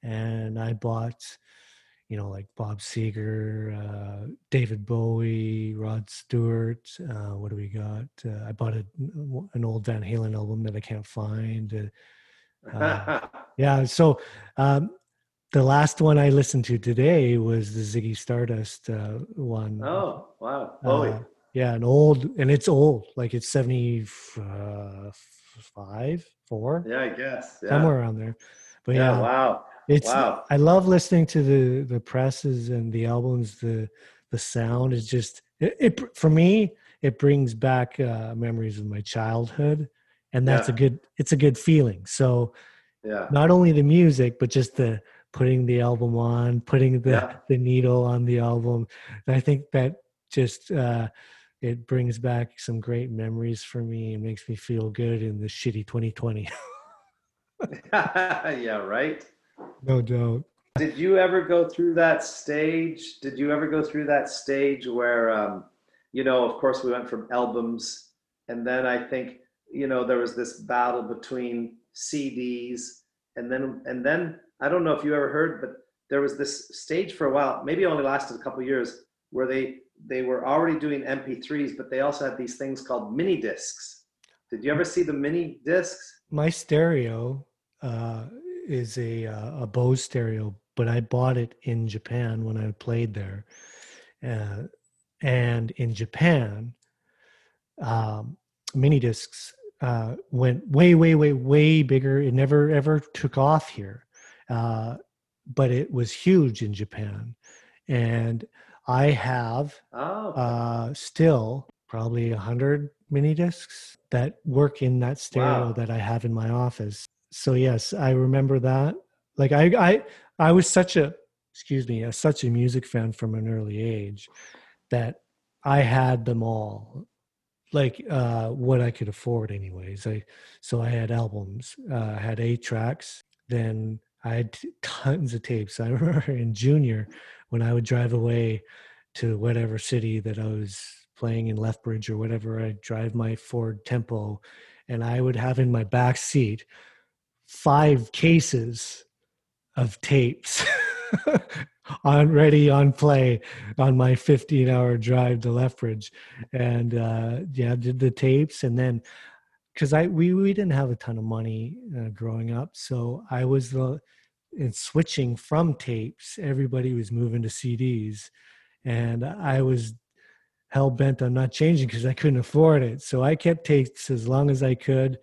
And I bought, you know, like Bob Seger, uh, David Bowie, Rod Stewart. Uh, what do we got? Uh, I bought a, an old Van Halen album that I can't find. Uh, Uh, yeah, so um, the last one I listened to today was the Ziggy Stardust uh, one. Oh, wow. Bowie. Uh, yeah, an old, and it's old. Like, it's seventy-five, four Yeah, I guess. Yeah. Somewhere around there. But yeah, yeah wow. It's, wow. I love listening to the, the presses and the albums. The the sound is just, it, it for me, it brings back uh, memories of my childhood. And that's yeah. a good, it's a good feeling. So yeah. not only the music, but just the putting the album on, putting the, yeah. the needle on the album. And I think that just, uh, it brings back some great memories for me. It makes me feel good in the shitty twenty twenty Yeah, right? No doubt. Did you ever go through that stage? Did you ever go through that stage where, um, you know, of course we went from albums, and then I think, you know, there was this battle between C Ds, and then and then I don't know if you ever heard, but there was this stage for a while, maybe it only lasted a couple of years, where they they were already doing M P threes, but they also had these things called mini discs. Did you ever see the mini discs? My stereo uh, is a uh, a Bose stereo, but I bought it in Japan when I played there, uh, and in Japan, um, mini discs. Uh, went way, way, way, way bigger. It never ever took off here, uh, but it was huge in Japan. And I have oh. uh, still probably a hundred mini discs that work in that stereo wow. that I have in my office. So yes, I remember that. Like I, I, I was such a, excuse me, a, such a music fan from an early age that I had them all. Like uh, what I could afford anyways. I, so I had albums, uh, I had eight tracks, then I had t- tons of tapes. I remember in junior when I would drive away to whatever city that I was playing in, Lethbridge or whatever, I'd drive my Ford Tempo and I would have in my back seat five cases of tapes on ready on play on my fifteen hour drive to Lethbridge, and uh yeah did the tapes. And then because I we we didn't have a ton of money uh, growing up, so I was the and switching from tapes, everybody was moving to C Ds, and I was hell bent on not changing because I couldn't afford it. So I kept tapes as long as I could.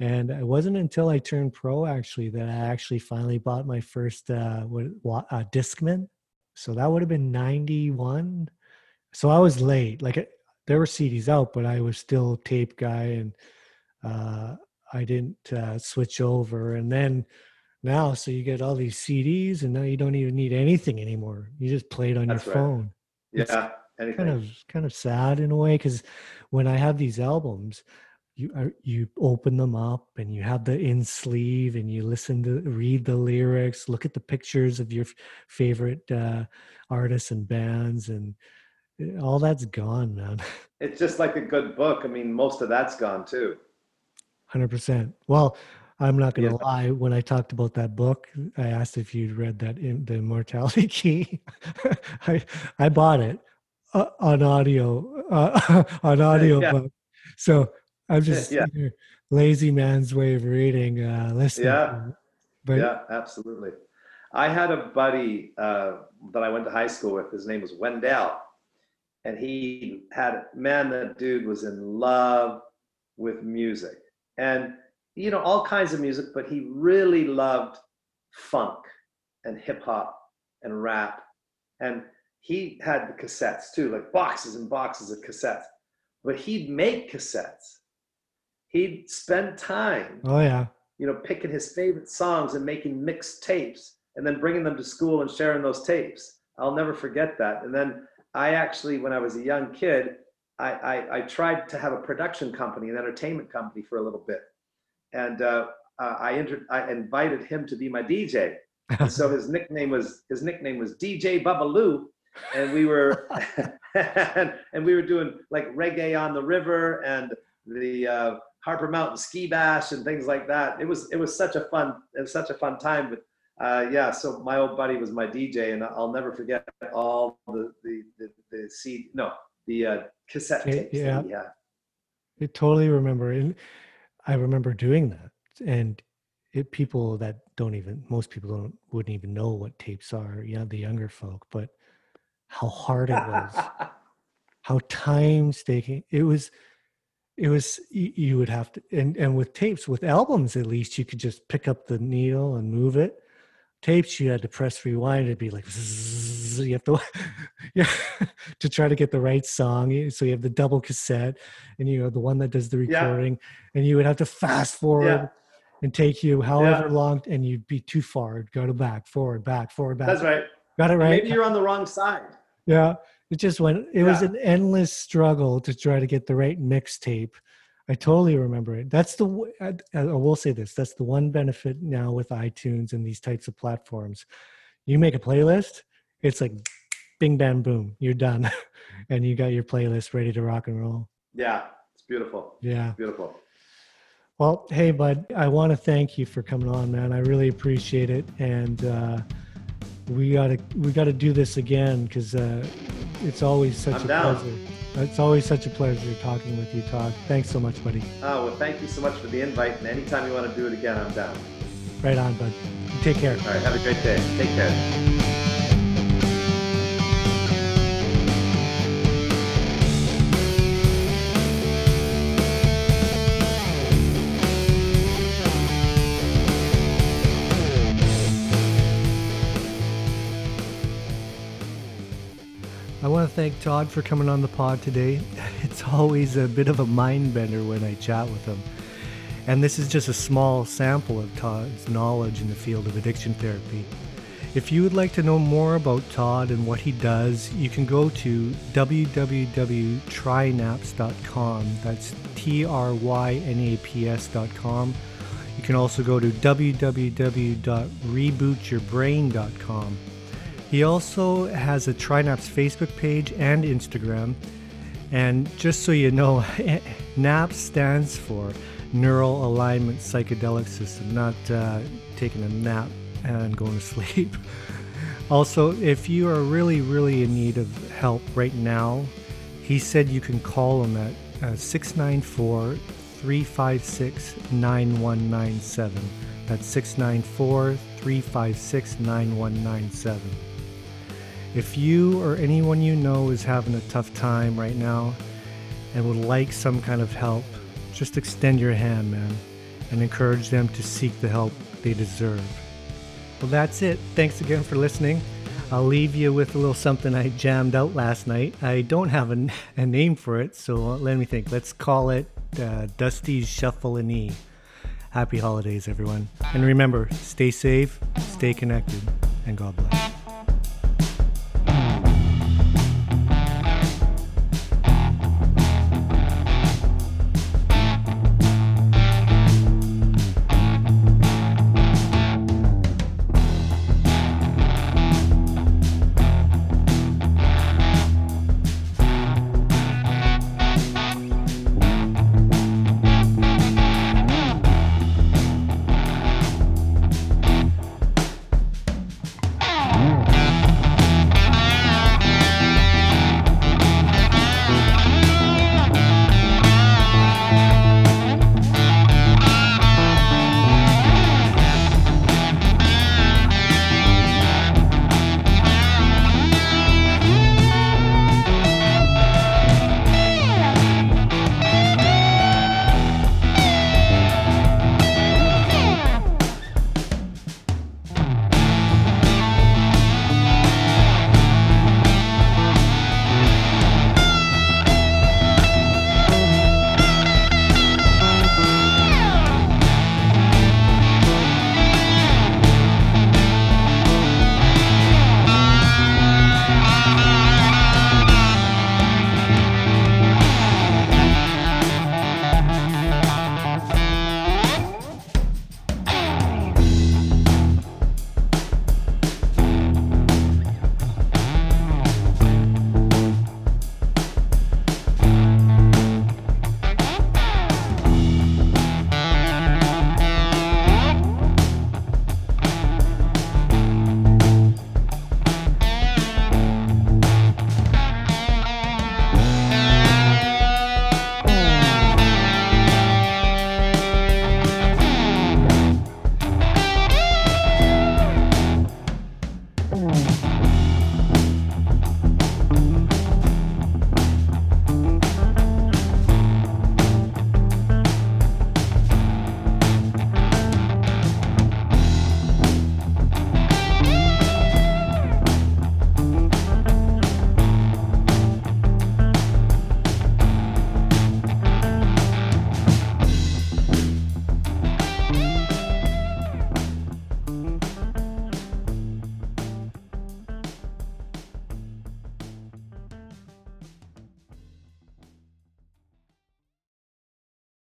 And it wasn't until I turned pro, actually, that I actually finally bought my first uh, what, uh, Discman. So that would have been ninety-one. So I was late. Like it, there were C Ds out, but I was still a tape guy, and uh, I didn't uh, switch over. And then now, so you get all these C Ds, and now you don't even need anything anymore. You just play it on That's your right. phone. Yeah, it's anything. kind of kind of sad in a way, because when I have these albums, you are, you open them up and you have the in sleeve and you listen to, read the lyrics, look at the pictures of your f- favorite uh, artists and bands, and all that's gone, man. It's just like a good book. I mean, most of that's gone too. one hundred percent. Well, I'm not going to yeah. lie. When I talked about that book, I asked if you'd read that, in The Immortality Key. I, I bought it uh, on audio, uh, on audio yeah. book. So I'm just yeah. you know, lazy man's way of reading, uh, listening. Yeah, but, yeah, absolutely. I had a buddy uh, that I went to high school with. His name was Wendell, and he had, man, that dude was in love with music, and you know, all kinds of music, but he really loved funk and hip hop and rap, and he had the cassettes too, like boxes and boxes of cassettes. But he'd make cassettes. He'd spend time, oh yeah, you know, picking his favorite songs and making mixed tapes and then bringing them to school and sharing those tapes. I'll never forget that. And then I actually, when I was a young kid, I I, I tried to have a production company, an entertainment company for a little bit. And uh, I, inter- I invited him to be my D J. And so his nickname was his nickname was D J Bubbaloo. And we were and, and we were doing like reggae on the river and the uh, Harper Mountain Ski Bash and things like that. It was it was such a fun it was such a fun time. But uh, yeah, so my old buddy was my D J, and I'll never forget all the the the, the C no the uh, cassette tapes. It, yeah, yeah, I totally remember, and I remember doing that. And it, people that don't even most people don't wouldn't even know what tapes are. Yeah, the younger folk, but how hard it was, how time taking it was. It was, you would have to, and, and with tapes, with albums at least, you could just pick up the needle and move it. Tapes, you had to press rewind. It'd be like, zzz, you have to, yeah, to try to get the right song. So you have the double cassette, and you have the one that does the recording, yeah. and you would have to fast forward yeah. and take you however yeah. long, and you'd be too far. Go to back, forward, back, forward, back. That's right. Got it right. Maybe you're on the wrong side. Yeah. It just went, it yeah. was an endless struggle to try to get the right mixtape. I totally remember it. That's the, I, I will say this, that's the one benefit now with iTunes and these types of platforms. You make a playlist, it's like bing, bam, boom, you're done. And you got your playlist ready to rock and roll. Yeah, it's beautiful. Yeah. It's beautiful. Well, hey, bud, I want to thank you for coming on, man. I really appreciate it. And uh, we got to, we got to do this again because, uh, It's always such I'm a down. pleasure. It's always such a pleasure talking with you, Todd. Thanks so much, buddy. Oh, well, thank you so much for the invite. And anytime you want to do it again, I'm down. Right on, bud. Take care. All right. Have a great day. Take care. Thank Todd for coming on the pod today. It's always a bit of a mind bender when I chat with him. And this is just a small sample of Todd's knowledge in the field of addiction therapy. If you would like to know more about Todd and what he does, you can go to w w w dot try naps dot com. That's T R Y N A P S dot com. You can also go to w w w dot reboot your brain dot com. He also has a TriNaps Facebook page and Instagram. And just so you know, NAPS stands for Neural Alignment Psychedelic System, not uh, taking a nap and going to sleep. Also, if you are really, really in need of help right now, he said you can call him at uh, six nine four, three five six, nine one nine seven. That's six nine four, three five six, nine one nine seven. If you or anyone you know is having a tough time right now and would like some kind of help, just extend your hand, man, and encourage them to seek the help they deserve. Well, that's it. Thanks again for listening. I'll leave you with a little something I jammed out last night. I don't have a, a name for it, so let me think. Let's call it uh, Dusty's Shuffle-a-Knee. Happy holidays, everyone. And remember, stay safe, stay connected, and God bless.